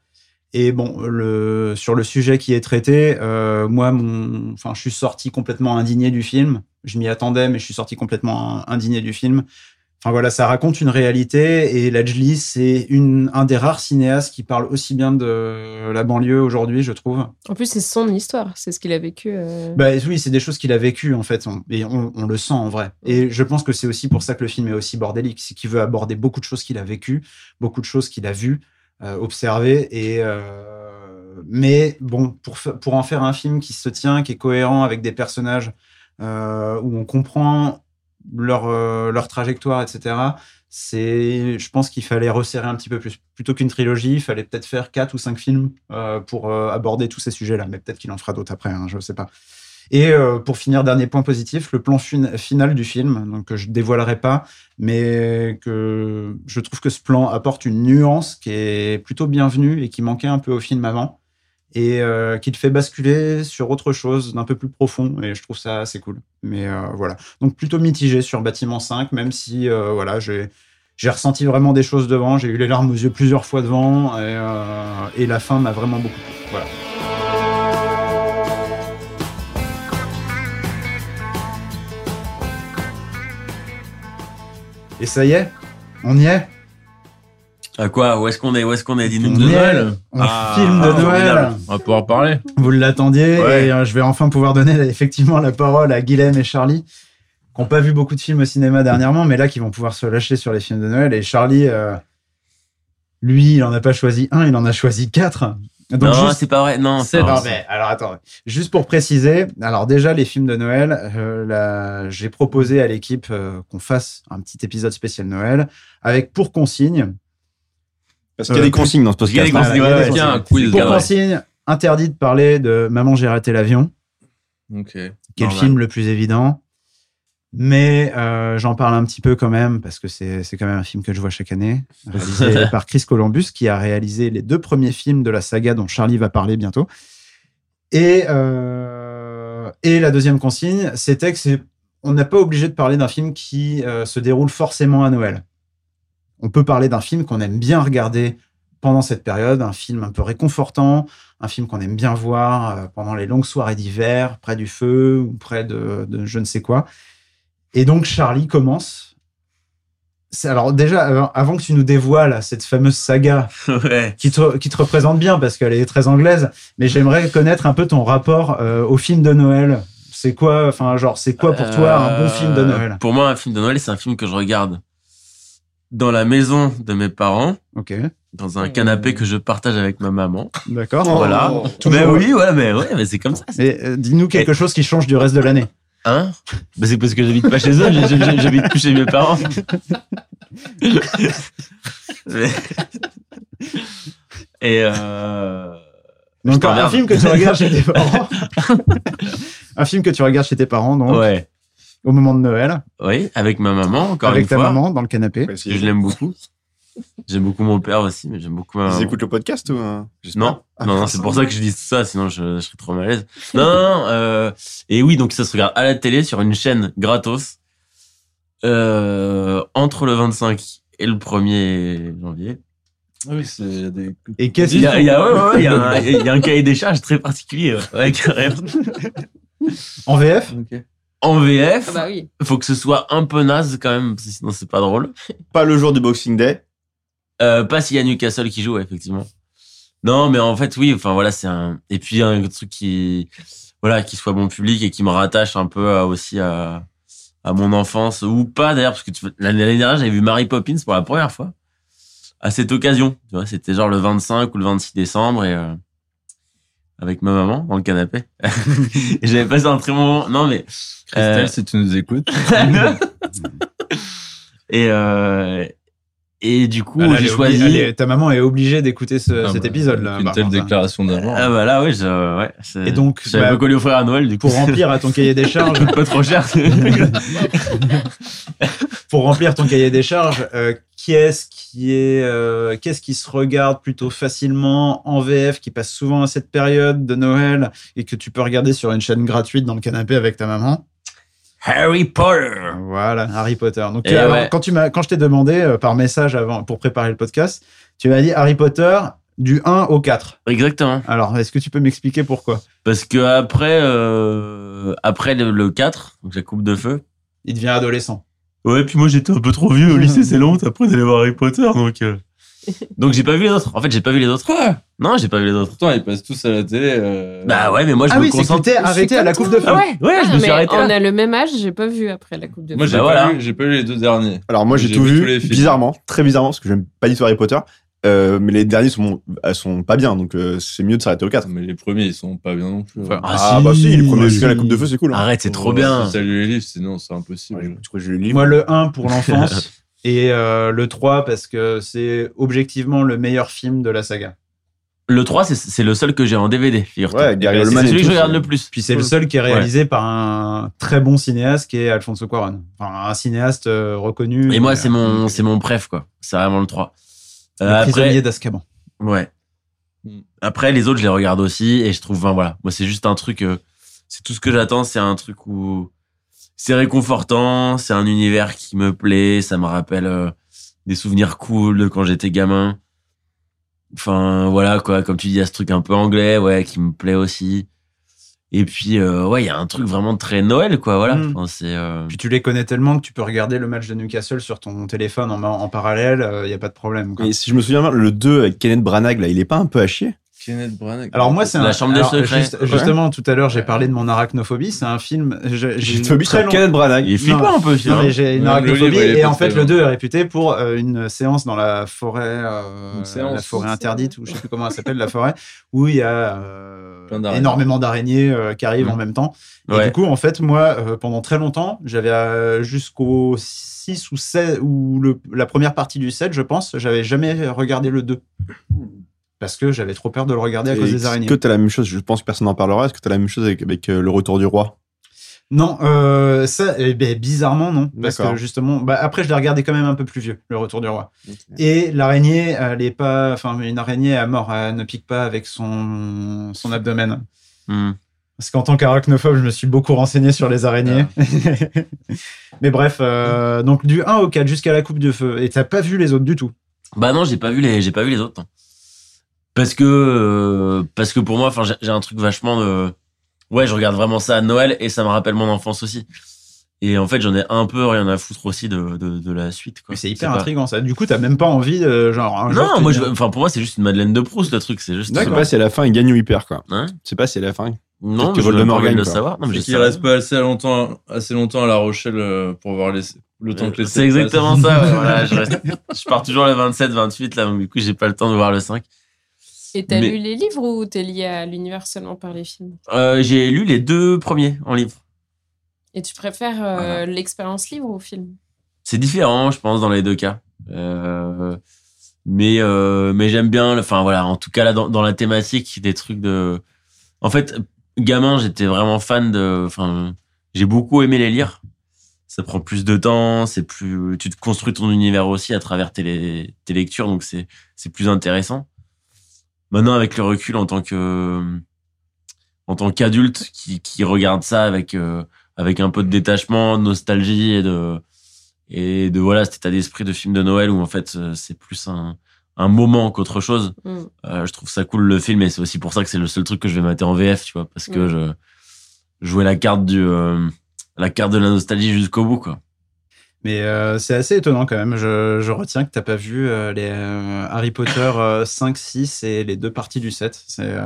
Et bon, le, sur le sujet qui est traité, euh, moi, mon, enfin, je suis sorti complètement indigné du film. Je m'y attendais, mais je suis sorti complètement indigné du film. Enfin voilà, ça raconte une réalité. Et Ladj Ly, c'est une, un des rares cinéastes qui parle aussi bien de la banlieue aujourd'hui, je trouve. En plus, c'est son histoire, c'est ce qu'il a vécu. Euh... Bah oui, c'est des choses qu'il a vécues en fait, on, et on, on le sent en vrai. Et je pense que c'est aussi pour ça que le film est aussi bordélique, c'est qu'il veut aborder beaucoup de choses qu'il a vécues, beaucoup de choses qu'il a vues. Observer et euh... mais bon pour fa- pour en faire un film qui se tient, qui est cohérent avec des personnages euh, où on comprend leur, euh, leur trajectoire, et cetera. C'est, je pense qu'il fallait resserrer un petit peu plus. Plutôt qu'une trilogie, il fallait peut-être faire quatre ou cinq films euh, pour euh, aborder tous ces sujets-là. Mais peut-être qu'il en fera d'autres après, hein, je ne sais pas. Et euh, pour finir, dernier point positif, le plan fin- final du film, donc que je ne dévoilerai pas, mais que je trouve que ce plan apporte une nuance qui est plutôt bienvenue et qui manquait un peu au film avant, et euh, qui le fait basculer sur autre chose d'un peu plus profond, et je trouve ça assez cool. Mais euh, voilà. Donc plutôt mitigé sur Bâtiment cinq, même si euh, voilà, j'ai, j'ai ressenti vraiment des choses devant, j'ai eu les larmes aux yeux plusieurs fois devant, et, euh, et la fin m'a vraiment beaucoup plu. Voilà. Et ça y est, on y est. À quoi ? Où est-ce qu'on est ? Où est-ce qu'on est ? Dis-nous de Noël. Un ah, film de Noël. On va pouvoir parler. Vous l'attendiez, ouais. Et je vais enfin pouvoir donner effectivement la parole à Guilhem et Charlie, qui n'ont pas vu beaucoup de films au cinéma dernièrement, mais là qui vont pouvoir se lâcher sur les films de Noël. Et Charlie, euh, lui, il n'en a pas choisi un, il en a choisi quatre. Donc non, juste... c'est pas vrai. Non, c'est pas vrai. Alors attends, juste pour préciser, alors déjà les films de Noël, euh, la... j'ai proposé à l'équipe euh, qu'on fasse un petit épisode spécial Noël avec pour consigne. Parce qu'il y a euh, des consignes dans ce podcast. Pour ouais. consigne, interdit de parler de Maman, j'ai raté l'avion, okay. qui est non, le film ouais. le plus évident. Mais euh, j'en parle un petit peu quand même, parce que c'est, c'est quand même un film que je vois chaque année, réalisé par Chris Columbus, qui a réalisé les deux premiers films de la saga dont Charlie va parler bientôt. Et, euh, et la deuxième consigne, c'était que c'est, on n'est pas obligé de parler d'un film qui euh, se déroule forcément à Noël. On peut parler d'un film qu'on aime bien regarder pendant cette période, un film un peu réconfortant, un film qu'on aime bien voir pendant les longues soirées d'hiver, près du feu ou près de, de je ne sais quoi. Et donc, Charlie commence. C'est, alors déjà, avant que tu nous dévoiles cette fameuse saga ouais. qui, te, qui te représente bien, parce qu'elle est très anglaise, mais j'aimerais connaître un peu ton rapport euh, au film de Noël. C'est quoi, enfin, genre, c'est quoi pour toi euh, un bon film de Noël ? Pour moi, un film de Noël, c'est un film que je regarde dans la maison de mes parents, okay. dans un canapé que je partage avec ma maman. D'accord. Voilà. Oh, oh, mais oui, ouais, mais, ouais, mais c'est comme ça. Mais, euh, dis-nous quelque Et... chose qui change du reste de l'année. Hein ? Bah, c'est parce que j'habite pas chez eux, j'habite plus chez mes parents. Mais... Et euh... donc, un film que tu regardes chez tes parents. Un film que tu regardes chez tes parents, donc. Ouais. Au moment de Noël. Oui, avec ma maman, encore avec une fois. Avec ta maman, dans le canapé. Ouais, si je l'aime beaucoup. J'aime beaucoup mon père aussi, mais j'aime beaucoup ma maman. Ils écoutent le podcast ou un... Non, ah, non, non, c'est pour ça que je dis ça, sinon je, je serais trop mal à l'aise. Non, non, non euh, et oui, donc ça se regarde à la télé sur une chaîne gratos euh, entre le vingt-cinq et le premier janvier. Ah oui, c'est des... Et qu'est-ce qu'il y a ? Il y a, ouais, ouais, ouais, il y a un, il y a un cahier des charges très particulier. Ouais, carrément. En V F ? Ok. En V F, ah bah oui. Faut que ce soit un peu naze quand même, sinon c'est pas drôle. Pas le jour du Boxing Day. Euh, pas s'il y a Newcastle qui joue, effectivement. Non, mais en fait, oui, enfin voilà, c'est un. Et puis un truc qui, voilà, qui soit bon public et qui me rattache un peu à, aussi à, à mon enfance ou pas d'ailleurs, parce que tu... l'année dernière j'avais vu Mary Poppins pour la première fois à cette occasion. Tu vois, c'était genre le vingt-cinq ou le vingt-six décembre et euh... avec ma maman dans le canapé. Et j'avais passé un très bon moment. Non mais Christelle, euh... si tu nous écoutes. Et euh, et du coup, ah, j'ai choisi. Obli... Est... Ta maman est obligée d'écouter ce, ah, cet bah, épisode là. Une bah, telle bah, déclaration d'amour. Ah bah là, oui, je, ouais. C'est... Et donc, j'avais bah, pas collé au frère à Noël. Du coup, pour remplir à ton cahier des charges, pas trop cher. Pour remplir ton cahier des charges, euh, qui est-ce qui est, euh, qu'est-ce qui se regarde plutôt facilement en V F, qui passe souvent à cette période de Noël et que tu peux regarder sur une chaîne gratuite dans le canapé avec ta maman? Harry Potter. Voilà, Harry Potter. Donc, alors, ouais. quand tu m'as, quand je t'ai demandé euh, par message avant pour préparer le podcast, tu m'as dit Harry Potter du un au quatre. Exactement. Alors, est-ce que tu peux m'expliquer pourquoi ? Parce que après, euh, après le, le quatre, donc la coupe de feu, il devient adolescent. Ouais, puis moi j'étais un peu trop vieux au lycée, c'est long. Après d'aller voir Harry Potter, donc. Euh... Donc j'ai pas vu les autres. En fait, j'ai pas vu les autres. Quoi ? Non, j'ai pas vu les autres. Pourtant, ils passent tous à la télé. Euh... Bah ouais, mais moi je ah me oui, concentre. Ah oui, arrêté à la coupe de feu. Ah ouais, ouais ah, je me suis arrêté. On là. A le même âge. J'ai pas vu après la coupe de feu. Moi j'ai bah pas voilà. vu. J'ai pas vu les deux derniers. Alors moi j'ai, j'ai tout vu. Bizarrement, très bizarrement, parce que j'aime pas du tout Harry Potter. Euh, mais les derniers sont, sont pas bien, donc euh, c'est mieux de s'arrêter aux quatre. Mais les premiers, ils sont pas bien non plus. Enfin, ah, ah si, bah si, les premiers jusqu'à la Coupe de Feu, c'est cool. Hein. Arrête, c'est trop bien. Si t'as lu les livres, sinon c'est impossible. Ouais, je crois que j'ai lu les livres. Moi, le un pour l'enfance et euh, le trois parce que c'est objectivement le meilleur film de la saga. Le trois, c'est, c'est le seul que j'ai en D V D, figure-toi. Ouais, Gary Oldman, c'est celui que je regarde le plus. Puis c'est le seul qui est réalisé ouais. par un très bon cinéaste qui est Alfonso Cuarón. Enfin, un cinéaste reconnu. Et moi, c'est mon, c'est mon préf, quoi. C'est vraiment le trois. Le euh, prisonnier d'Azkaban. Ouais. Après, les autres, je les regarde aussi et je trouve, ben, voilà. Moi, c'est juste un truc, euh, c'est tout ce que j'attends. C'est un truc où c'est réconfortant, c'est un univers qui me plaît, ça me rappelle euh, des souvenirs cool de quand j'étais gamin. Enfin, voilà, quoi. Comme tu dis, il y a ce truc un peu anglais, ouais, qui me plaît aussi. Et puis, euh, ouais, il y a un truc vraiment très Noël, quoi, voilà. Mmh. Enfin, c'est, euh... Puis tu les connais tellement que tu peux regarder le match de Newcastle sur ton téléphone en, en parallèle, il euh, n'y a pas de problème, quoi. Et si je me souviens bien, le deux avec Kenneth Branagh, là, il est pas un peu à chier? Kenneth Branagh. Alors moi, c'est la un... chambre des secrets. Juste, ouais. Justement, tout à l'heure, j'ai parlé de mon arachnophobie. C'est un film. Je, j'ai une phobie sur long... Kenneth Branagh. Il est flippant un peu. Non, mais j'ai une ouais, arachnophobie livre, et en fait, le deux est réputé pour euh, une séance dans la forêt, euh, séance, la forêt interdite ou je sais plus comment elle s'appelle, la forêt où il y a euh, d'araignées. énormément d'araignées euh, qui arrivent mmh. en même temps. Et ouais. du coup, en fait, moi, euh, pendant très longtemps, j'avais euh, jusqu'au six ou sept ou le, la première partie du sept, je pense, j'avais jamais regardé le deux. Parce que j'avais trop peur de le regarder à et cause des araignées. Est-ce que t'as la même chose? Je pense que personne n'en parlera. Est-ce que t'as la même chose avec, avec euh, Le Retour du Roi? Non, euh, ça, eh ben, bizarrement, non. Parce D'accord. que justement, bah, après, je l'ai regardé quand même un peu plus vieux, Le Retour du Roi. Okay. Et l'araignée, elle est pas, enfin, une araignée à mort, elle ne pique pas avec son, son abdomen. Mm. Parce qu'en tant qu'arachnophobe, je me suis beaucoup renseigné sur les araignées. Ah. Mais bref, euh, donc du un au quatre jusqu'à la Coupe de Feu. Et t'as pas vu les autres du tout? Bah non, j'ai pas vu les, j'ai pas vu les autres. Non. Parce que, euh, parce que pour moi, enfin, j'ai, j'ai un truc vachement de, ouais, je regarde vraiment ça à Noël et ça me rappelle mon enfance aussi. Et en fait, j'en ai un peu rien à foutre aussi de, de, de la suite, quoi. Mais c'est hyper c'est intriguant, pas... ça. Du coup, t'as même pas envie de, genre, un Non, moi, je, enfin, pour moi, c'est juste une Madeleine de Proust, le truc. C'est juste. D'accord. Je sais pas si à la fin, il gagne ou il perd, quoi. Hein? Je sais pas si à la fin. Non, mais je veux pas le savoir. Non, mais il reste pas assez longtemps, assez longtemps à La Rochelle pour voir les, le temps que les C'est exactement ça, ouais, voilà. Je, reste, je pars toujours le vingt-sept, vingt-huit, là, donc du coup, j'ai pas le temps de voir le cinq. Et t'as mais... lu les livres ou t'es lié à l'univers seulement par les films? euh, J'ai lu les deux premiers en livre. Et tu préfères euh, voilà. l'expérience livre ou film? C'est différent, je pense, dans les deux cas. Euh, mais euh, mais j'aime bien. Enfin voilà, en tout cas là dans, dans la thématique des trucs de. En fait, gamin, j'étais vraiment fan de. Enfin, j'ai beaucoup aimé les lire. Ça prend plus de temps, c'est plus. Tu te construis ton univers aussi à travers tes, tes lectures, donc c'est c'est plus intéressant. Maintenant, avec le recul, en tant que, en tant qu'adulte qui, qui regarde ça avec, euh, avec un peu de détachement, de nostalgie et de, et de, voilà, cet état d'esprit de film de Noël où, en fait, c'est plus un, un moment qu'autre chose. Mm. Euh, je trouve ça cool, le film, et c'est aussi pour ça que c'est le seul truc que je vais mater en V F, tu vois, parce mm. que je, jouais la carte du, euh, la carte de la nostalgie jusqu'au bout, quoi. Mais euh, c'est assez étonnant quand même. Je, je retiens que t'as pas vu euh, les euh, Harry Potter euh, cinq, six et les deux parties du sept. C'est, euh,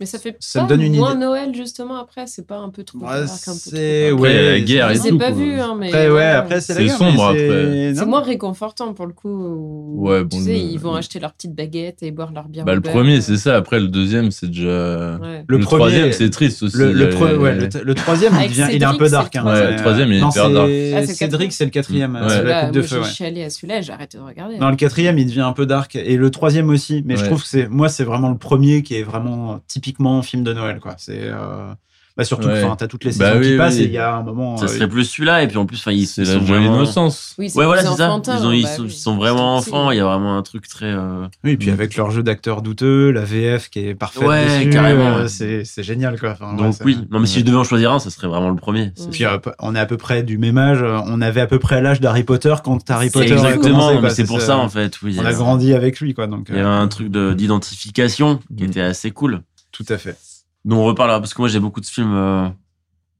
mais ça fait ça pas me donne une moins idée. Noël justement après. C'est pas un peu trop ouais, c'est ouais, après, la guerre et tout. Je l'ai pas vu. Hein, mais après, ouais, après c'est, c'est la guerre. Sombre, c'est après. C'est moins réconfortant pour le coup. Ouais, bon, tu sais, le... ils vont acheter leur petite baguette et boire leur bière. Bah, le premier euh... c'est ça. Après le deuxième c'est déjà. Ouais. Le, le premier, troisième c'est triste aussi. Le, le, pre... ouais, le, t- le troisième il, devient, il est un peu dark. Le troisième il est hyper dark. Cédric, c'est le quatrième. Ouais. C'est la Coupe de Feu. Moi, je suis allé à celui-là, j'ai arrêté de regarder. Non, le quatrième, il devient un peu dark. Et le troisième aussi. Mais ouais. je trouve que c'est, moi, c'est vraiment le premier qui est vraiment typiquement film de Noël, quoi. C'est, euh... bah, surtout, ouais. t'as toutes les saisons bah, qui oui, passent oui. et il y a un moment. Ça euh, serait il... plus celui-là. Et puis, en plus, ils c'est sont vraiment... l'innocence. Oui, c'est ouais, voilà, c'est ça. Ils, ont, ils, bah, sont, oui. ils sont vraiment enfants. Il y a vraiment un truc très. Euh... Oui, et puis avec leur jeu d'acteurs douteux, la V F qui est parfaite. Ouais, dessus, carrément. Euh, c'est, c'est génial, quoi. Enfin, donc, ouais, ça... oui. Non, mais si je devais en choisir un, ça serait vraiment le premier. C'est puis, euh, on est à peu près du même âge. On avait à peu près l'âge d'Harry Potter quand Harry c'est Potter. Exactement. Mais c'est pour ça, en fait. On a grandi avec lui, quoi. Il y avait un truc d'identification qui était assez cool. Tout à fait. Donc on reparlera parce que moi j'ai beaucoup de films euh,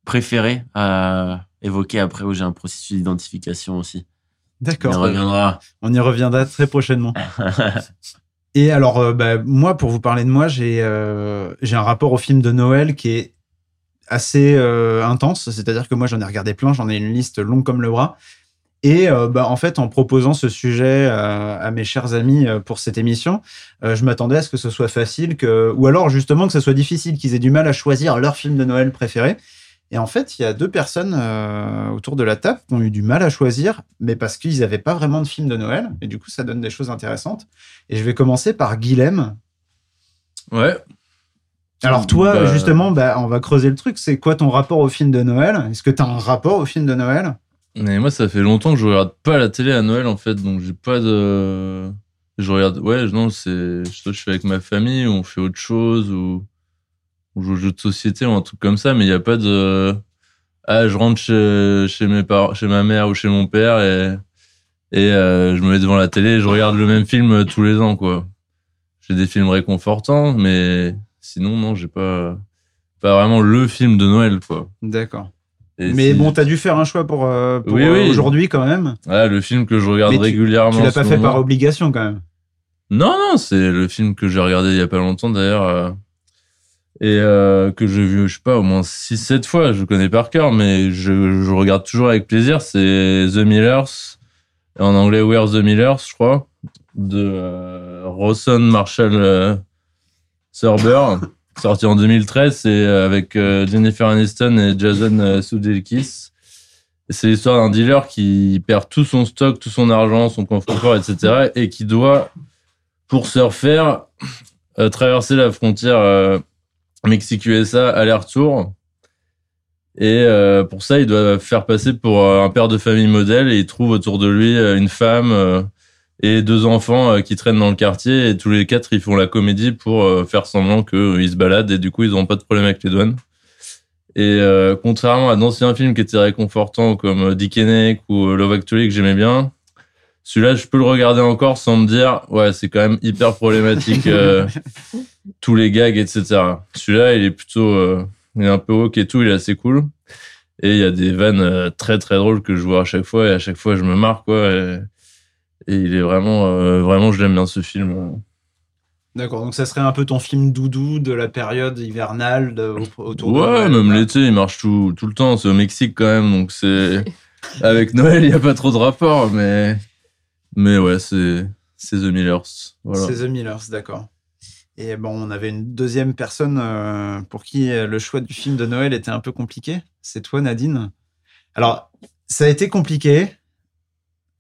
préférés à évoquer après où j'ai un processus d'identification aussi. D'accord. On y reviendra. On y reviendra très prochainement. Et alors euh, bah, moi pour vous parler de moi j'ai euh, j'ai un rapport au film de Noël qui est assez euh, intense, c'est-à-dire que moi j'en ai regardé plein, j'en ai une liste longue comme le bras. Et euh, bah, en fait, en proposant ce sujet euh, à mes chers amis euh, pour cette émission, euh, je m'attendais à ce que ce soit facile, que... ou alors justement que ce soit difficile, qu'ils aient du mal à choisir leur film de Noël préféré. Et en fait, il y a deux personnes euh, autour de la table qui ont eu du mal à choisir, mais parce qu'ils n'avaient pas vraiment de film de Noël. Et du coup, ça donne des choses intéressantes. Et je vais commencer par Guilhem. Ouais. Alors toi, bah... justement, bah, on va creuser le truc. C'est quoi ton rapport au film de Noël? Est-ce que tu as un rapport au film de Noël? Mais moi, ça fait longtemps que je regarde pas la télé à Noël, en fait, donc j'ai pas de... Je regarde... Ouais, non, c'est... Je suis avec ma famille, on fait autre chose, ou on joue aux jeux de société, ou un truc comme ça, mais il n'y a pas de... Ah, je rentre chez, chez, mes parents, chez ma mère ou chez mon père, et, et euh, je me mets devant la télé et je regarde le même film tous les ans, quoi. J'ai des films réconfortants, mais sinon, non, j'ai pas... pas vraiment le film de Noël, quoi. D'accord. Et mais si... bon, t'as dû faire un choix pour, euh, pour oui, euh, oui. aujourd'hui quand même. Ah, le film que je regarde tu, régulièrement. Tu l'as pas fait moment. Par obligation quand même. Non, non, c'est le film que j'ai regardé il y a pas longtemps d'ailleurs. Euh, et euh, que j'ai vu, je sais pas, au moins six sept fois. Je le connais par cœur, mais je, je regarde toujours avec plaisir. C'est The Millers, en anglais Where's the Millers, je crois, de euh, Rawson Marshall euh, Thurber. Sorti en deux mille treize, c'est avec Jennifer Aniston et Jason Sudeikis. C'est l'histoire d'un dealer qui perd tout son stock, tout son argent, son confort, et cetera, et qui doit, pour se refaire, traverser la frontière Mexique-U S A aller-retour. Et pour ça, il doit faire passer pour un père de famille modèle, et il trouve autour de lui une femme et deux enfants qui traînent dans le quartier, et tous les quatre, ils font la comédie pour faire semblant qu'ils se baladent, et du coup, ils n'ont pas de problème avec les douanes. Et euh, contrairement à d'anciens films qui étaient réconfortants, comme Dick Henneck ou Love Actually, que j'aimais bien, celui-là, je peux le regarder encore sans me dire « Ouais, c'est quand même hyper problématique, euh, tous les gags, et cetera » Celui-là, il est plutôt... Euh, il est un peu woke et tout, il est assez cool. Et il y a des vannes très, très drôles que je vois à chaque fois, et à chaque fois, je me marre, quoi. Et... Et il est vraiment, euh, vraiment, je l'aime bien ce film. D'accord, donc ça serait un peu ton film doudou de la période hivernale de, autour ouais, de Noël. Ouais, même l'été, il marche tout, tout le temps. C'est au Mexique quand même, donc c'est. Avec Noël, il n'y a pas trop de rapport, mais. Mais ouais, c'est, c'est The Millers. Voilà. C'est The Millers, d'accord. Et bon, on avait une deuxième personne pour qui le choix du film de Noël était un peu compliqué. C'est toi, Nadine. Alors, ça a été compliqué.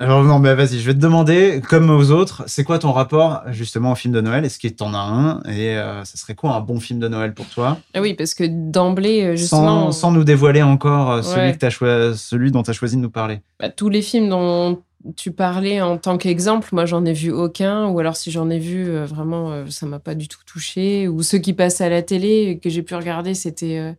Alors non, bah vas-y, je vais te demander, comme aux autres, c'est quoi ton rapport justement au film de Noël? Est-ce que t'en as un? Et euh, ça serait quoi un bon film de Noël pour toi? Ah oui, parce que d'emblée, justement... Sans, sans nous dévoiler encore celui, ouais. que t'as cho- celui dont tu as choisi de nous parler. Bah, tous les films dont tu parlais en tant qu'exemple, moi j'en ai vu aucun, ou alors si j'en ai vu, euh, vraiment, euh, ça m'a pas du tout touché. Ou ceux qui passaient à la télé que j'ai pu regarder, c'était euh,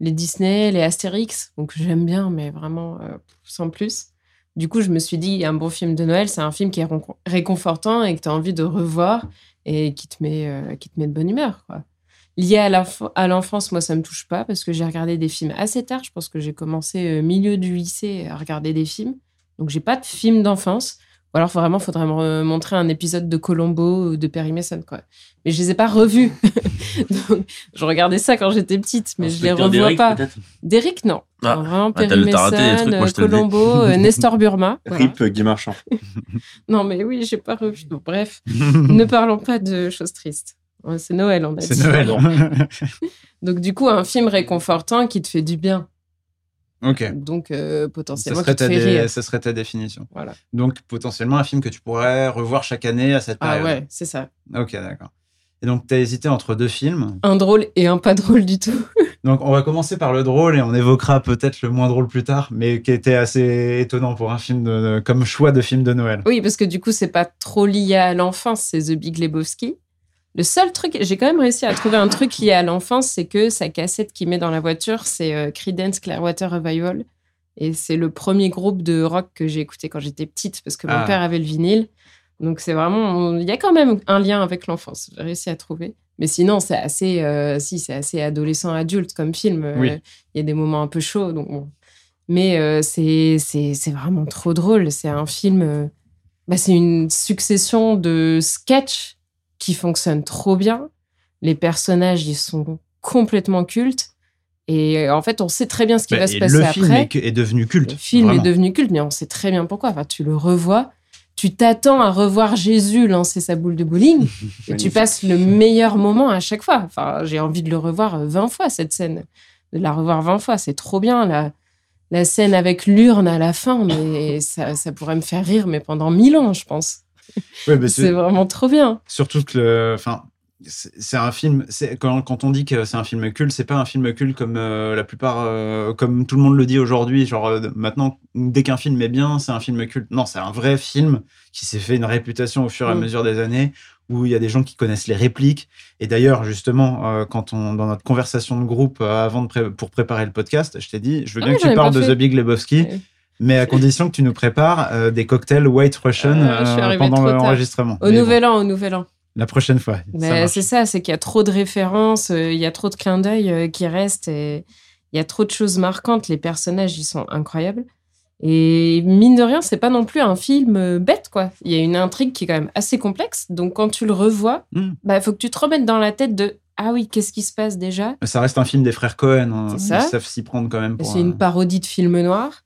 les Disney, les Astérix, donc j'aime bien, mais vraiment euh, sans plus. Du coup, je me suis dit, un bon film de Noël, c'est un film qui est réconfortant et que tu as envie de revoir et qui te met, euh, qui te met de bonne humeur, quoi. Lié à, l'inf- à l'enfance, moi, ça ne me touche pas parce que j'ai regardé des films assez tard. Je pense que j'ai commencé au milieu du lycée à regarder des films. Donc, je n'ai pas de film d'enfance. Ou alors, vraiment, il faudrait me montrer un épisode de Columbo ou de Perry Mason, quoi. Mais je ne les ai pas revus. Donc, je regardais ça quand j'étais petite, mais je ne les revois Derrick, pas. Derrick, non. Ah, vraiment, ah, Perry Mason, Columbo, euh, Nestor Burma. Voilà. Rip Guy Marchand. Non, mais oui, je n'ai pas revu. Bon, bref, ne parlons pas de choses tristes. C'est Noël, on a dit. C'est Noël. Donc, du coup, un film réconfortant qui te fait du bien. Okay. Donc, euh, potentiellement, ça serait, dé... ça serait ta définition. Voilà. Donc, potentiellement, un film que tu pourrais revoir chaque année à cette période. Ah ouais, c'est ça. Ok, d'accord. Et donc, tu as hésité entre deux films. Un drôle et un pas drôle du tout. Donc, on va commencer par le drôle et on évoquera peut-être le moins drôle plus tard, mais qui était assez étonnant pour un film de... comme choix de film de Noël. Oui, parce que du coup, c'est pas trop lié à l'enfance, c'est The Big Lebowski. Le seul truc, j'ai quand même réussi à trouver un truc lié à l'enfance, c'est que sa cassette qu'il met dans la voiture, c'est euh, Creedence Clearwater Revival. Et c'est le premier groupe de rock que j'ai écouté quand j'étais petite, parce que ah. mon père avait le vinyle. Donc c'est vraiment, il y a quand même un lien avec l'enfance, j'ai réussi à trouver. Mais sinon, c'est assez, euh, si, c'est assez adolescent-adulte comme film. Oui. Euh, y a des moments un peu chauds. Donc bon. Mais euh, c'est, c'est, c'est vraiment trop drôle. C'est un film, euh, bah, c'est une succession de sketchs qui fonctionne trop bien. Les personnages, ils sont complètement cultes. Et en fait, on sait très bien ce qui bah, va se passer après. Le film est, est devenu culte. Le film vraiment. est devenu culte, mais on sait très bien pourquoi. Enfin, tu le revois, tu t'attends à revoir Jésus lancer sa boule de bowling et tu passes le meilleur moment à chaque fois. Enfin, j'ai envie de le revoir vingt fois, cette scène. De la revoir vingt fois, c'est trop bien. La, la scène avec l'urne à la fin, mais ça, ça pourrait me faire rire, mais pendant mille ans, je pense. Ouais, bah c'est, c'est vraiment trop bien. Surtout que le... Enfin, c'est un film, c'est, quand, quand on dit que c'est un film culte, c'est pas un film culte comme euh, la plupart, euh, comme tout le monde le dit aujourd'hui. Genre euh, maintenant, dès qu'un film est bien, c'est un film culte. Non, c'est un vrai film qui s'est fait une réputation au fur et à mmh. mesure des années, où il y a des gens qui connaissent les répliques. Et d'ailleurs, justement, euh, quand on, dans notre conversation de groupe euh, avant de pré- pour préparer le podcast, je t'ai dit, je veux ah bien oui, que tu parles de The Big Lebowski. Ouais. Mais à condition que tu nous prépares euh, des cocktails White Russian euh, euh, pendant l'enregistrement. Au Mais nouvel bon. an, au nouvel an. La prochaine fois. Mais ça c'est ça, c'est qu'il y a trop de références, euh, il y a trop de clins d'œil euh, qui restent, et il y a trop de choses marquantes. Les personnages, ils sont incroyables. Et mine de rien, c'est pas non plus un film euh, bête, quoi. Il y a une intrigue qui est quand même assez complexe. Donc quand tu le revois, mmh. bah, faut que tu te remettes dans la tête de « Ah oui, qu'est-ce qui se passe déjà ?» Ça reste un film des frères Cohen. Hein. Ils ça. savent s'y prendre quand même. Pour c'est un... une parodie de film noir.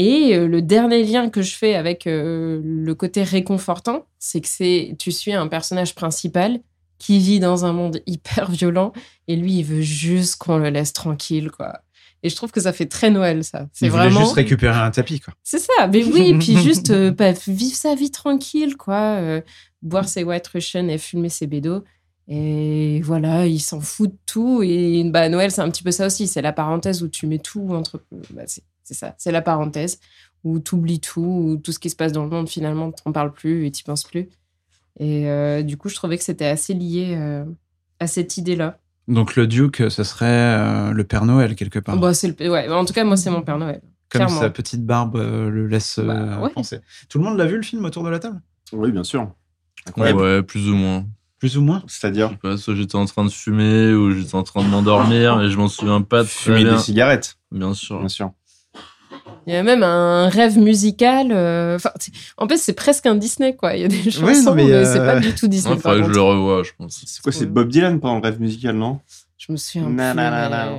Et le dernier lien que je fais avec euh, le côté réconfortant, c'est que c'est, tu suis un personnage principal qui vit dans un monde hyper violent et lui, il veut juste qu'on le laisse tranquille, quoi. Et je trouve que ça fait très Noël, ça. C'est il vraiment... voulait juste récupérer un tapis, quoi. C'est ça, mais oui, et puis juste euh, bah, vivre sa vie tranquille, quoi. Euh, boire ses White Russian et fumer ses bédos. Et voilà, il s'en fout de tout. Et bah, Noël, c'est un petit peu ça aussi. C'est la parenthèse où tu mets tout entre... Bah, c'est... C'est ça, c'est la parenthèse où tu oublies tout, où tout ce qui se passe dans le monde, finalement, t'en parles plus et t'y penses plus. Et euh, du coup, je trouvais que c'était assez lié euh, à cette idée-là. Donc, le Duke, ce serait euh, le Père Noël, quelque part. Bon, c'est le, ouais, en tout cas, moi, c'est mon Père Noël. Comme clairement. Sa petite barbe euh, le laisse euh, bah, ouais. penser. Tout le monde l'a vu, le film, autour de la table ? Oui, bien sûr. Ouais, ouais, plus ou moins. Plus ou moins, c'est-à-dire ? Je sais pas, soit j'étais en train de fumer ou j'étais en train de m'endormir et je m'en souviens pas. De fumer des cigarettes. Bien sûr. Bien sûr. Il y a même un rêve musical. Euh... Enfin, en fait, c'est presque un Disney, quoi. Il y a des chansons, oui, non, mais, euh... mais c'est pas du tout Disney. Il faudrait que je le revoie, je pense. C'est quoi, c'est Bob Dylan pendant le rêve musical, non ? Je me suis un na, peu... Na, na, na.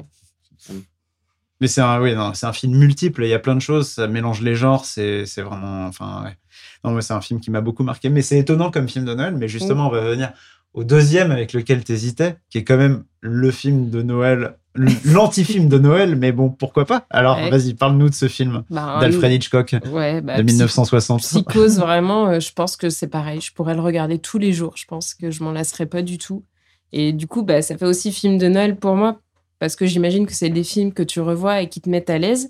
Mais c'est un, oui, non, c'est un film multiple. Il y a plein de choses. Ça mélange les genres. C'est, c'est vraiment... Enfin, ouais. Non, mais c'est un film qui m'a beaucoup marqué. Mais c'est étonnant comme film de Noël. Mais justement, oui. on va venir au deuxième avec lequel t'hésitais, qui est quand même le film de Noël... l'anti-film de Noël, mais bon, pourquoi pas ? Alors, ouais. vas-y, parle-nous de ce film bah, d'Alfred Hitchcock ouais, bah, de dix-neuf cent soixante. Psychose, vraiment, euh, je pense que c'est pareil. Je pourrais le regarder tous les jours. Je pense que je m'en lasserai pas du tout. Et du coup, bah, ça fait aussi film de Noël pour moi, parce que j'imagine que c'est des films que tu revois et qui te mettent à l'aise.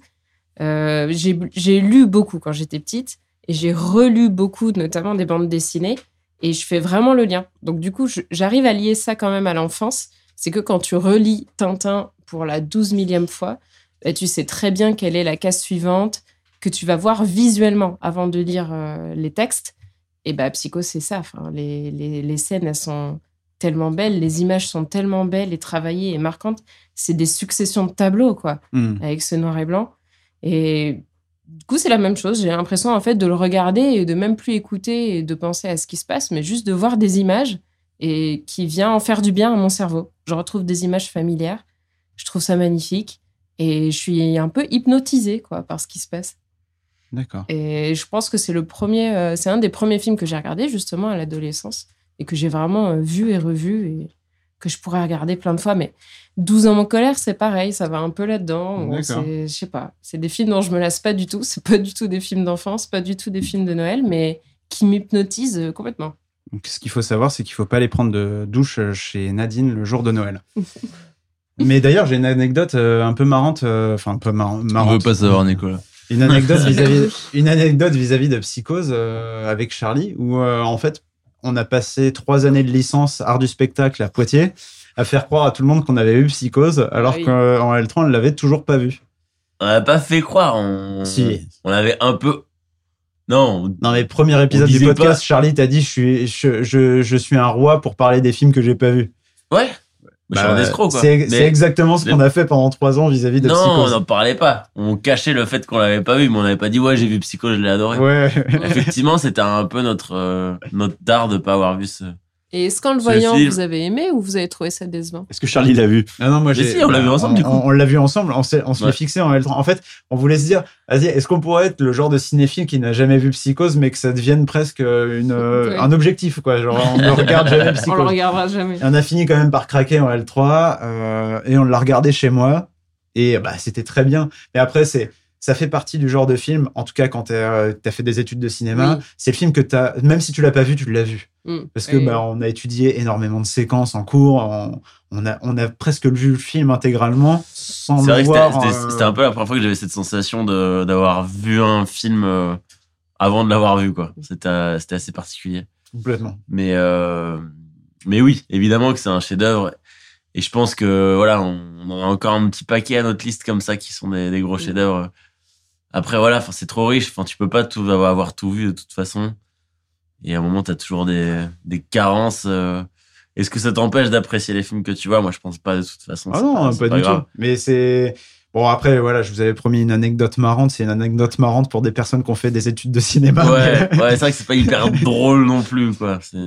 Euh, j'ai, j'ai lu beaucoup quand j'étais petite, et j'ai relu beaucoup, notamment des bandes dessinées, et je fais vraiment le lien. Donc du coup, je, j'arrive à lier ça quand même à l'enfance. C'est que quand tu relis Tintin pour la douze millième fois, bah, tu sais très bien quelle est la case suivante que tu vas voir visuellement avant de lire euh, les textes. Et bah, Psycho, c'est ça. Enfin, les, les, les scènes, elles sont tellement belles, les images sont tellement belles et travaillées et marquantes. C'est des successions de tableaux, quoi, mmh. avec ce noir et blanc. Et du coup, c'est la même chose. J'ai l'impression, en fait, de le regarder et de même plus écouter et de penser à ce qui se passe, mais juste de voir des images et qui vient en faire du bien à mon cerveau. Je retrouve des images familières, je trouve ça magnifique, et je suis un peu hypnotisée, quoi, par ce qui se passe. D'accord. Et je pense que c'est le premier, euh, c'est un des premiers films que j'ai regardé, justement, à l'adolescence, et que j'ai vraiment euh, vu et revu, et que je pourrais regarder plein de fois, mais douze ans en colère, c'est pareil, ça va un peu là-dedans. D'accord. Je sais pas, c'est des films dont je me lasse pas du tout, c'est pas du tout des films d'enfance, pas du tout des films de Noël, mais qui m'hypnotisent euh, complètement. Donc, ce qu'il faut savoir, c'est qu'il ne faut pas les prendre de douche chez Nadine le jour de Noël. Mais d'ailleurs, j'ai une anecdote euh, un peu marrante. Euh, enfin, un peu mar- marrante. On ne veut pas savoir, Nicolas. Une anecdote, vis-à-vis, une anecdote vis-à-vis de Psychose euh, avec Charlie, où euh, en fait, on a passé trois années de licence art du spectacle à Poitiers à faire croire à tout le monde qu'on avait eu Psychose, alors oui. qu'en L trois, on ne l'avait toujours pas vu. On n'a pas fait croire. On, si. on avait un peu... Non, non, mais premier épisode du podcast, pas. Charlie t'a dit je suis, je, je, je suis un roi pour parler des films que j'ai pas vus. Ouais, bah, je suis un escroc, quoi. C'est, c'est exactement ce mais... qu'on a fait pendant trois ans vis-à-vis de non, Psychose. Non, on n'en parlait pas. On cachait le fait qu'on l'avait pas vu, mais on n'avait pas dit ouais, j'ai vu Psychose, je l'ai adoré. Ouais. Effectivement, c'était un peu notre, euh, notre dard de pas avoir vu ce, Et est-ce qu'en le voyant, le vous avez aimé ou vous avez trouvé ça décevant? Est-ce que Charlie l'a vu? Ah non, moi j'ai. Si, on l'a vu ensemble on, du coup. On, on l'a vu ensemble, on, s'est, on se ouais. l'est fixé en L trente. En fait, on voulait se dire, vas-y, est-ce qu'on pourrait être le genre de cinéphile qui n'a jamais vu Psychose, mais que ça devienne presque une, ouais. un objectif, quoi. Genre, on ne regarde jamais Psychose. On le regardera jamais. Et on a fini quand même par craquer en L trois euh, et on l'a regardé chez moi et bah c'était très bien. Mais après, c'est. Ça fait partie du genre de film, en tout cas quand tu as fait des études de cinéma, oui. c'est le film que tu as, même si tu l'as pas vu, tu l'as vu. Mmh. Parce que oui. bah, on a étudié énormément de séquences en cours, on, on, a, on a presque vu le film intégralement sans c'est le voir. C'était, c'était, euh... c'était un peu la première fois que j'avais cette sensation de, d'avoir vu un film euh, avant de l'avoir vu, quoi. C'était, c'était assez particulier. Complètement. Mais, euh, mais oui, évidemment que c'est un chef-d'œuvre. Et je pense que voilà, on, on a encore un petit paquet à notre liste comme ça qui sont des, des gros oui. chefs-d'œuvre. Après, voilà, c'est trop riche. Tu peux pas tout, avoir, avoir tout vu de toute façon. Et à un moment, tu as toujours des, des carences. Euh... Est-ce que ça t'empêche d'apprécier les films que tu vois? Moi, je pense pas de toute façon. Ah non, pas, pas, pas du grave. Tout. Mais c'est... Bon, après, voilà, je vous avais promis une anecdote marrante. C'est une anecdote marrante pour des personnes qui ont fait des études de cinéma. Ouais, mais... ouais c'est vrai que c'est pas hyper drôle non plus, quoi. C'est...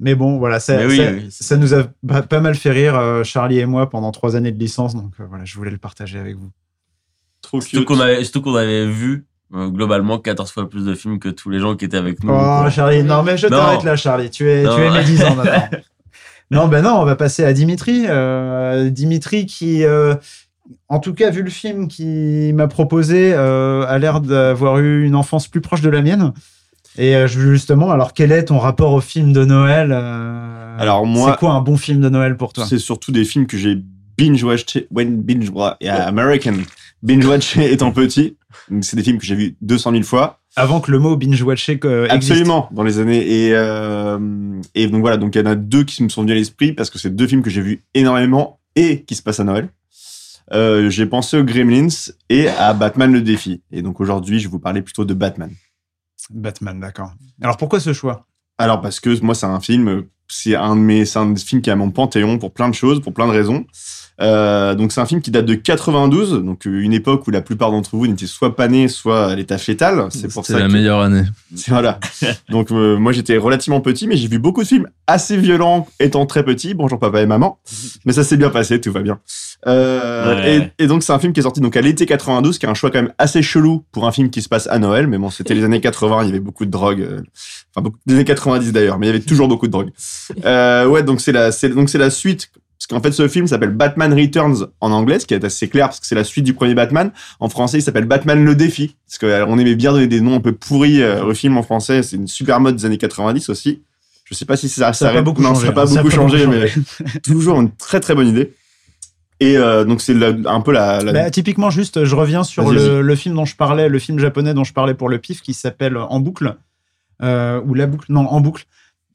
Mais bon, voilà, ça, Mais oui, ça, oui. ça nous a pas mal fait rire, euh, Charlie et moi, pendant trois années de licence. Donc euh, voilà, je voulais le partager avec vous. Trop cute. Surtout qu'on avait, surtout qu'on avait vu euh, globalement quatorze fois plus de films que tous les gens qui étaient avec nous. Oh, Charlie, non, mais je non. t'arrête là, Charlie. Tu es, tu es médisant maintenant. Non, ben non, on va passer à Dimitri. Euh, Dimitri qui, euh, en tout cas, vu le film qu'il m'a proposé, euh, a l'air d'avoir eu une enfance plus proche de la mienne. Et justement, alors quel est ton rapport au film de Noël? euh, Alors moi, c'est quoi un bon film de Noël pour toi? C'est surtout des films que j'ai binge watché, binge American, binge watché étant petit. Donc c'est des films que j'ai vus deux cent mille fois. Avant que le mot binge watché existe. Absolument, dans les années et euh, et donc voilà, donc il y en a deux qui me sont venus à l'esprit parce que c'est deux films que j'ai vus énormément et qui se passent à Noël. Euh, j'ai pensé aux Gremlins et à Batman le Défi. Et donc aujourd'hui, je vais vous parler plutôt de Batman. Batman, d'accord. Alors pourquoi ce choix? Alors parce que moi c'est un film, c'est un de mes, c'est un film qui est à mon panthéon pour plein de choses, pour plein de raisons. Euh, donc c'est un film qui date de quatre-vingt-douze, donc une époque où la plupart d'entre vous n'étaient soit pas nés, soit à l'état fœtal. C'est pour C'était ça. C'est la que... meilleure année. Voilà. Donc euh, moi j'étais relativement petit, mais j'ai vu beaucoup de films assez violents étant très petit. Bonjour papa et maman. Mais ça s'est bien passé, tout va bien. Euh, ouais. et, et donc c'est un film qui est sorti donc à l'été quatre-vingt-douze, qui est un choix quand même assez chelou pour un film qui se passe à Noël. Mais bon, c'était les années quatre-vingts, il y avait beaucoup de drogue, euh, enfin beaucoup, les années quatre-vingt-dix d'ailleurs, mais il y avait toujours beaucoup de drogue. Euh, ouais, donc c'est la, c'est donc c'est la suite. Parce qu'en fait, ce film s'appelle Batman Returns en anglais, ce qui est assez clair parce que c'est la suite du premier Batman. En français, il s'appelle Batman le Défi. Parce qu'on aimait bien donner des noms un peu pourris euh, au film en français. C'est une super mode des années quatre-vingt-dix aussi. Je sais pas si ça, ça, ça a beaucoup non, changé. Ça n'a pas, pas beaucoup changé, mais toujours une très très bonne idée. Et euh, donc c'est la, un peu la, la... Bah, typiquement juste je reviens sur vas-y, le, vas-y. le film dont je parlais le film japonais dont je parlais pour le pif qui s'appelle En boucle euh, ou La boucle non En boucle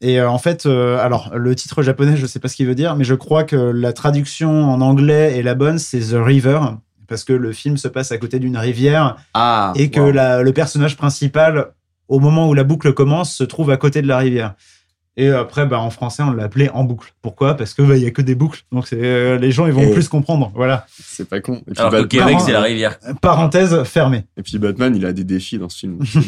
et euh, en fait euh, alors le titre japonais je sais pas ce qu'il veut dire mais je crois que la traduction en anglais est la bonne, c'est The River parce que le film se passe à côté d'une rivière ah, et wow. que la, le personnage principal au moment où la boucle commence se trouve à côté de la rivière. Et après, bah, en français, on l'appelait En boucle. Pourquoi? Parce que bah, y a que des boucles. Donc, c'est, euh, les gens, ils vont et plus comprendre. Voilà. C'est pas con. Et puis, alors Batman, que Québec, c'est la rivière. Parenthèse fermée. Et puis, Batman, il a des défis dans ce film. puis,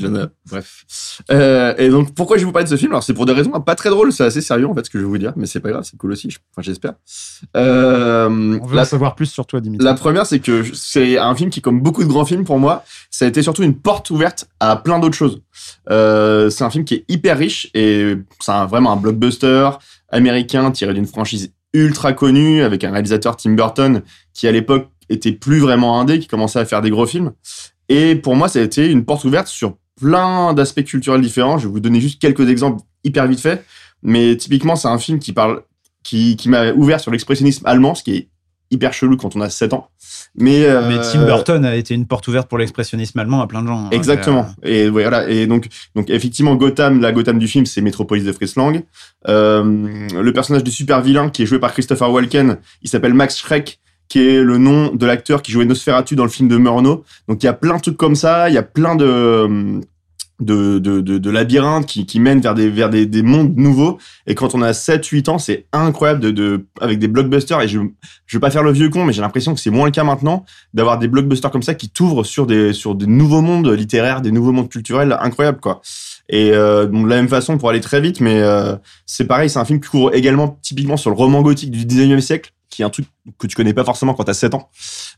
il en a. Bref. Euh, et donc, pourquoi je vais vous parler de ce film? Alors, c'est pour des raisons pas très drôles. C'est assez sérieux, en fait, ce que je vais vous dire. Mais c'est pas grave. C'est cool aussi. Enfin, j'espère. Euh, on veut la... en savoir plus sur toi, Dimitri. La première, c'est que c'est un film qui, comme beaucoup de grands films pour moi, ça a été surtout une porte ouverte à plein d'autres choses. Euh, c'est un film qui est hyper riche et c'est un, vraiment un blockbuster américain tiré d'une franchise ultra connue avec un réalisateur Tim Burton qui à l'époque était plus vraiment indé, qui commençait à faire des gros films. Et pour moi, ça a été une porte ouverte sur plein d'aspects culturels différents. Je vais vous donner juste quelques exemples hyper vite fait, mais typiquement, c'est un film qui parle, qui, qui m'a ouvert sur l'expressionnisme allemand, ce qui est hyper chelou quand on a sept ans. Mais, euh, mais Tim Burton a été une porte ouverte pour l'expressionnisme allemand à plein de gens. Exactement. Hein, et, euh... et voilà. Et donc, donc effectivement, Gotham, la Gotham du film, c'est Métropolis de Fritz Lang. Euh, le personnage du super vilain qui est joué par Christopher Walken, il s'appelle Max Schreck, qui est le nom de l'acteur qui jouait Nosferatu dans le film de Murnau. Donc il y a plein de trucs comme ça. Il y a plein de de de de, de labyrinthes qui qui mènent vers des vers des des mondes nouveaux et quand on a sept huit ans, c'est incroyable de de avec des blockbusters et je je veux pas faire le vieux con mais j'ai l'impression que c'est moins le cas maintenant d'avoir des blockbusters comme ça qui t'ouvrent sur des sur des nouveaux mondes littéraires, des nouveaux mondes culturels incroyables quoi. Et euh, donc de la même façon, pour aller très vite, mais euh, c'est pareil, c'est un film qui couvre également typiquement sur le roman gothique du dix-neuvième siècle, qui est un truc que tu connais pas forcément quand t'as sept ans.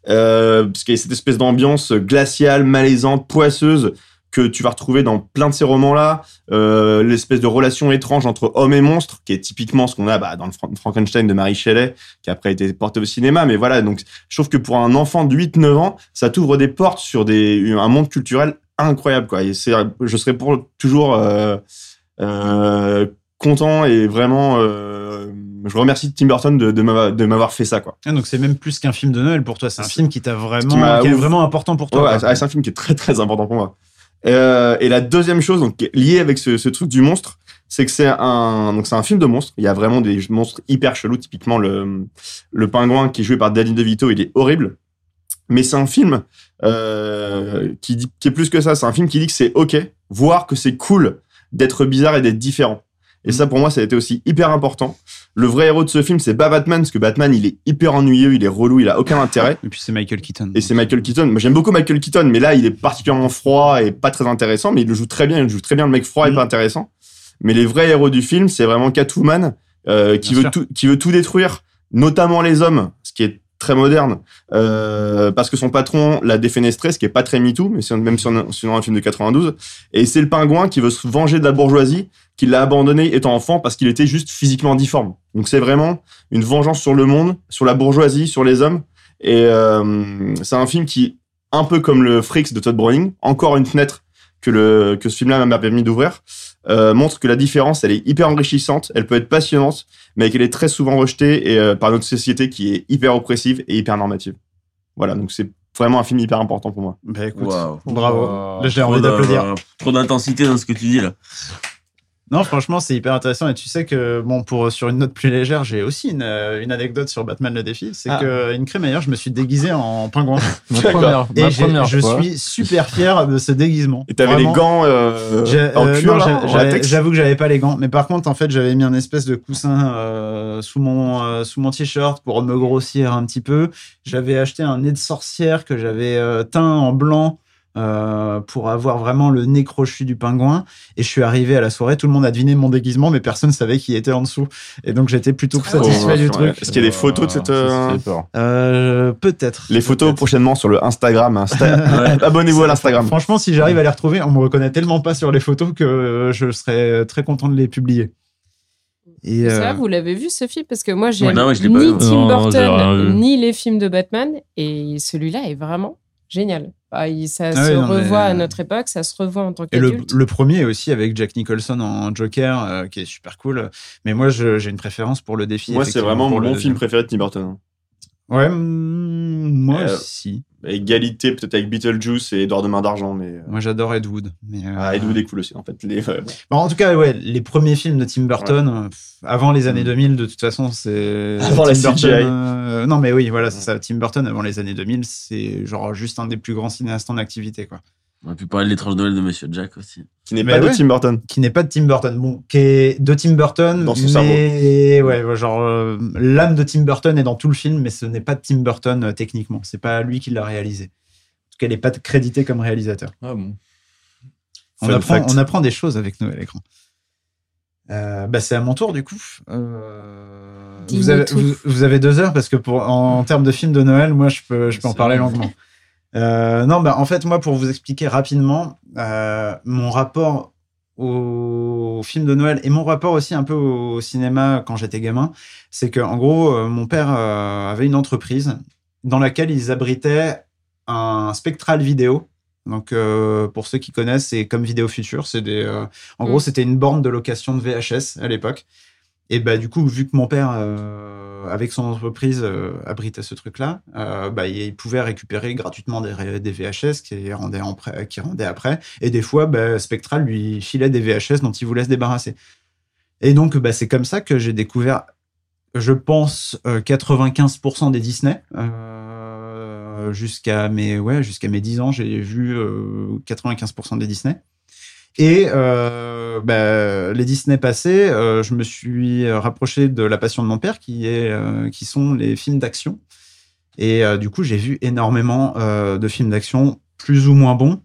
Euh, parce qu'il y a cette espèce d'ambiance glaciale, malaisante, poisseuse, que tu vas retrouver dans plein de ces romans-là, euh, l'espèce de relation étrange entre homme et monstre, qui est typiquement ce qu'on a bah, dans le Fra- Frankenstein de Mary Shelley, qui après a été porté au cinéma. Mais voilà, donc je trouve que pour un enfant de huit neuf ans, ça t'ouvre des portes sur des, un monde culturel incroyable, quoi. Et c'est, je serai pour toujours euh, euh, content et vraiment... Euh, je remercie Tim Burton de, de, m'avoir, de m'avoir fait ça, quoi. Ah, donc c'est même plus qu'un film de Noël pour toi, c'est un c'est film qui, t'a vraiment, qui, qui est vraiment important pour toi. Ouais, ouais, c'est un film qui est très très important pour moi. Euh, et la deuxième chose, donc liée avec ce, ce truc du monstre, c'est que c'est un, donc c'est un film de monstre. Il y a vraiment des monstres hyper chelous. Typiquement le le pingouin qui est joué par Danny DeVito, il est horrible. Mais c'est un film euh, qui dit, qui est plus que ça. C'est un film qui dit que c'est ok, voire que c'est cool d'être bizarre et d'être différent. Et ça, pour moi, ça a été aussi hyper important. Le vrai héros de ce film, c'est pas Batman, parce que Batman, il est hyper ennuyeux, il est relou, il a aucun intérêt. Et puis c'est Michael Keaton. Et c'est Michael Keaton. Moi, j'aime beaucoup Michael Keaton, mais là, il est particulièrement froid et pas très intéressant, mais il le joue très bien, il joue très bien le mec froid mmh. et pas intéressant. Mais les vrais héros du film, c'est vraiment Catwoman, euh, qui bien veut sûr. tout, qui veut tout détruire, notamment les hommes, ce qui est très moderne, euh, parce que son patron l'a défénestré, ce qui est pas très MeToo, mais c'est même sur un, sur un film de quatre-vingt-douze. Et c'est le pingouin qui veut se venger de la bourgeoisie, qui l'a abandonné étant enfant parce qu'il était juste physiquement difforme. Donc c'est vraiment une vengeance sur le monde, sur la bourgeoisie, sur les hommes. Et euh, c'est un film qui, un peu comme le Freaks de Todd Browning, encore une fenêtre que le que ce film-là m'a permis d'ouvrir, euh, montre que la différence, elle est hyper enrichissante, elle peut être passionnante, mais qu'elle est très souvent rejetée et euh, par notre société qui est hyper oppressive et hyper normative. Voilà, donc c'est vraiment un film hyper important pour moi. Bah écoute, wow. bravo. Wow. Là, j'ai envie d'applaudir. Trop d'intensité dans ce que tu dis là. Non, franchement, c'est hyper intéressant. Et tu sais que, bon, pour, sur une note plus légère, j'ai aussi une, une anecdote sur Batman le Défi. C'est ah. que, une crémaillère, je me suis déguisé en pingouin. Ma première, et ma première je fois. suis super fier de ce déguisement. Et t'avais Vraiment. les gants euh, j'ai, en cuir, euh, là, j'avais, J'avoue que j'avais pas les gants. Mais par contre, en fait, j'avais mis un espèce de coussin euh, sous, mon, euh, sous mon t-shirt pour me grossir un petit peu. J'avais acheté un nez de sorcière que j'avais euh, teint en blanc. Euh, pour avoir vraiment le nez crochu du pingouin, et je suis arrivé à la soirée, tout le monde a deviné mon déguisement mais personne savait qui était en dessous, et donc j'étais plutôt satisfait du truc. Est-ce qu'il y a des photos de cette euh... Euh, peut-être les photos peut-être. prochainement sur le Instagram Insta... abonnez-vous à l'Instagram. Franchement, si j'arrive à les retrouver, on me reconnaît tellement pas sur les photos que je serais très content de les publier. Et euh... ça, vous l'avez vu ce film, parce que moi j'ai ouais, non, ouais, ni pas... Tim non, Burton ni les films de Batman, et celui-là est vraiment génial. Bah, ça ah se oui, revoit mais... à notre époque, ça se revoit en tant qu'adulte. Et le, le premier aussi avec Jack Nicholson en Joker, euh, qui est super cool. Mais moi, je, j'ai une préférence pour le défi. Moi, c'est vraiment mon le... film préféré de Tim Burton. Ouais, moi euh, aussi. Égalité peut-être avec Beetlejuice et Edouard de Main d'Argent, mais euh... moi j'adore Ed Wood. Mais euh... ah, Ed Wood est cool aussi en fait. Les... Bon, en tout cas, ouais, les premiers films de Tim Burton ouais. pff, avant les années deux mille, de toute façon, c'est avant Tim la Burton, C G I. Euh... Non, mais oui, voilà, c'est ça. Tim Burton avant les années deux mille, c'est genre juste un des plus grands cinéastes en activité, quoi. On a pu parler de l'étrange Noël de Monsieur Jack aussi. Qui n'est mais pas ouais. de Tim Burton. Qui n'est pas de Tim Burton. Bon, qui est de Tim Burton. Dans son cerveau. Mais ouais, genre, euh, l'âme de Tim Burton est dans tout le film, mais ce n'est pas de Tim Burton euh, techniquement. C'est pas lui qui l'a réalisé. En tout cas, il n'est pas crédité comme réalisateur. Ah bon. On apprend, on apprend des choses avec Nouvel Écran. Euh, bah, c'est à mon tour, du coup. Euh, vous, avez, vous, vous avez deux heures, parce que pour, en, en termes de films de Noël, moi, je peux, je peux en parler longuement. Euh, non, bah, en fait, moi, pour vous expliquer rapidement euh, mon rapport au film de Noël et mon rapport aussi un peu au cinéma quand j'étais gamin, c'est que, en gros, euh, mon père euh, avait une entreprise dans laquelle ils abritaient un spectral vidéo. Donc, euh, pour ceux qui connaissent, c'est comme Vidéo Future. C'est des, euh, en mmh. gros, c'était une borne de location de V H S à l'époque. Et bah, du coup, vu que mon père, euh, avec son entreprise, euh, abritait ce truc-là, euh, bah, il pouvait récupérer gratuitement des, des V H S qu'il rendait, en pré- qu'il rendait après. Et des fois, bah, Spectral lui filait des V H S dont il voulait se débarrasser. Et donc, bah, c'est comme ça que j'ai découvert, je pense, euh, quatre-vingt-quinze pour cent des Disney. Euh, jusqu'à, mes, ouais, jusqu'à mes dix ans, j'ai vu euh, quatre-vingt-quinze pour cent des Disney. Et euh, bah, les Disney passés, euh, je me suis rapproché de la passion de mon père, qui, est, euh, qui sont les films d'action. Et euh, du coup, j'ai vu énormément euh, de films d'action, plus ou moins bons.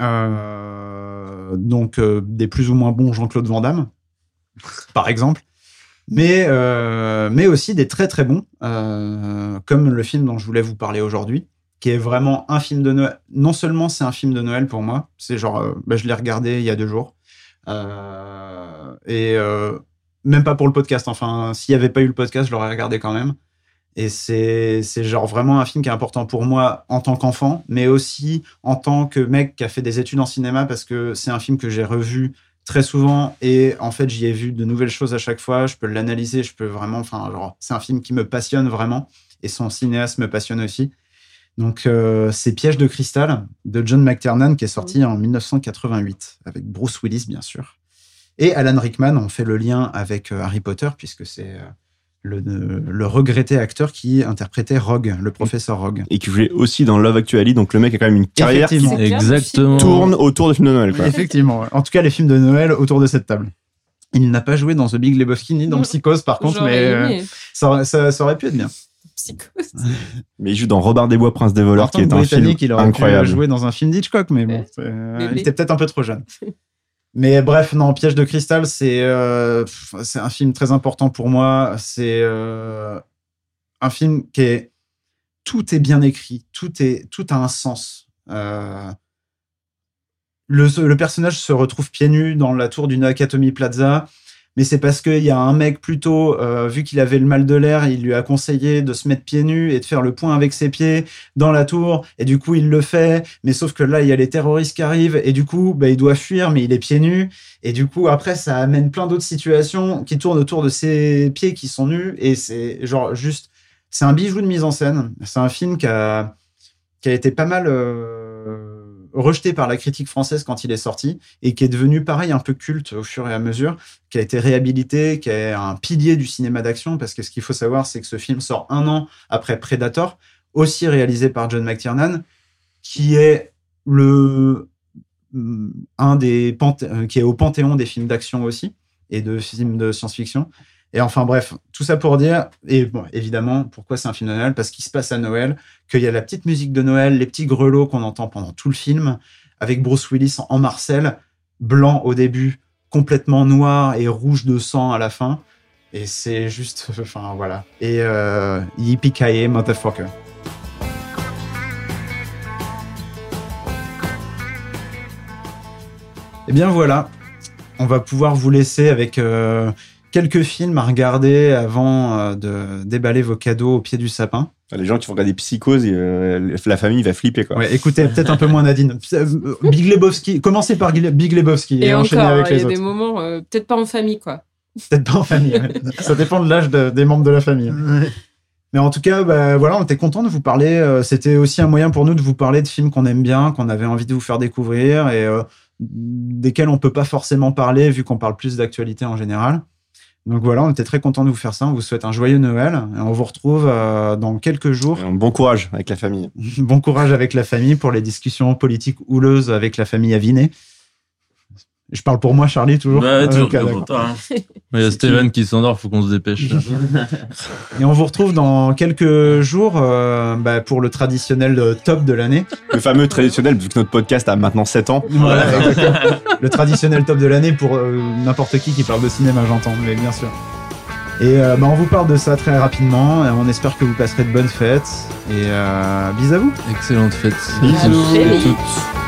Euh, donc, euh, des plus ou moins bons Jean-Claude Van Damme, par exemple. Mais, euh, mais aussi des très très bons, euh, comme le film dont je voulais vous parler aujourd'hui, qui est vraiment un film de Noël. Non seulement c'est un film de Noël pour moi, c'est genre, euh, bah, je l'ai regardé il y a deux jours, euh, et euh, même pas pour le podcast, enfin, s'il n'y avait pas eu le podcast, je l'aurais regardé quand même. Et c'est, c'est genre vraiment un film qui est important pour moi en tant qu'enfant, mais aussi en tant que mec qui a fait des études en cinéma, parce que c'est un film que j'ai revu très souvent, et en fait j'y ai vu de nouvelles choses à chaque fois, je peux l'analyser, je peux vraiment, enfin genre, c'est un film qui me passionne vraiment, et son cinéaste me passionne aussi. Donc euh, c'est Piège de cristal de John McTiernan, qui est sorti en dix-neuf cent quatre-vingt-huit, avec Bruce Willis bien sûr, et Alan Rickman. On fait le lien avec Harry Potter, puisque c'est le, le regretté acteur qui interprétait Rogue, le professeur Rogue, et qui jouait aussi dans Love Actually, donc le mec a quand même une carrière qui exactement tourne autour des films de Noël, quoi. Effectivement, en tout cas les films de Noël autour de cette table. Il n'a pas joué dans The Big Lebowski ni dans Psychose par contre. J'aurais mais euh, ça, ça, ça aurait pu être bien. Psychose. Mais il joue dans Robert des Bois, Prince des voleurs, qui est un film il aurait incroyable. Pu jouer dans un film d'Hitchcock, mais bon, euh, mais il était peut-être un peu trop jeune. Mais bref, non, Piège de cristal, c'est, euh, c'est un film très important pour moi. C'est euh, un film qui est... Tout est bien écrit, tout, est, tout a un sens. Euh, le, le personnage se retrouve pieds nus dans la tour du Nakatomi Plaza, mais c'est parce qu'il y a un mec plutôt, euh, vu qu'il avait le mal de l'air, il lui a conseillé de se mettre pieds nus et de faire le point avec ses pieds dans la tour, et du coup il le fait, mais sauf que là il y a les terroristes qui arrivent, et du coup bah, il doit fuir, mais il est pieds nus, et du coup après ça amène plein d'autres situations qui tournent autour de ses pieds qui sont nus, et c'est genre juste, c'est un bijou de mise en scène. C'est un film qui a, qui a été pas mal euh, rejeté par la critique française quand il est sorti, et qui est devenu pareil un peu culte au fur et à mesure, qui a été réhabilité, qui est un pilier du cinéma d'action, parce que ce qu'il faut savoir, c'est que ce film sort un an après Predator, aussi réalisé par John McTiernan, qui est le un des panthe- qui est au panthéon des films d'action aussi, et de films de science-fiction. Et enfin bref, tout ça pour dire, et bon, évidemment, pourquoi c'est un film de Noël ? Parce qu'il se passe à Noël, qu'il y a la petite musique de Noël, les petits grelots qu'on entend pendant tout le film, avec Bruce Willis en Marcel, blanc au début, complètement noir et rouge de sang à la fin. Et c'est juste, enfin voilà. Et euh, yippee-ki-yay, motherfucker. Et bien voilà, on va pouvoir vous laisser avec... Euh, quelques films à regarder avant de déballer vos cadeaux au pied du sapin. Les gens qui vont regarder Psychose, euh, la famille va flipper, quoi. Ouais, écoutez, peut-être un peu moins Nadine. Big Lebowski, commencez par Big Lebowski et, et enchaînez avec les autres. Il y a autres. Des moments, euh, peut-être pas en famille, quoi. Peut-être pas en famille, ouais. Ça dépend de l'âge de, des membres de la famille. Mais en tout cas, bah, voilà, on était contents de vous parler. C'était aussi un moyen pour nous de vous parler de films qu'on aime bien, qu'on avait envie de vous faire découvrir, et euh, desquels on peut pas forcément parler, vu qu'on parle plus d'actualité en général. Donc voilà, on était très contents de vous faire ça. On vous souhaite un joyeux Noël et on vous retrouve euh, dans quelques jours. Et un bon courage avec la famille. Bon courage avec la famille pour les discussions politiques houleuses avec la famille Avinet. Je parle pour moi, Charlie, toujours. Bah, toujours okay, pour toi, hein. Il y a Stéphane qui s'endort, il faut qu'on se dépêche. Et on vous retrouve dans quelques jours euh, bah, pour le traditionnel top de l'année. Le fameux traditionnel, vu que notre podcast a maintenant sept ans. Voilà, le traditionnel top de l'année pour euh, n'importe qui qui parle de cinéma, j'entends, mais bien sûr. Et euh, bah, on vous parle de ça très rapidement. Et on espère que vous passerez de bonnes fêtes. Et euh, bisous à vous. Excellente fête. Bisous à tous.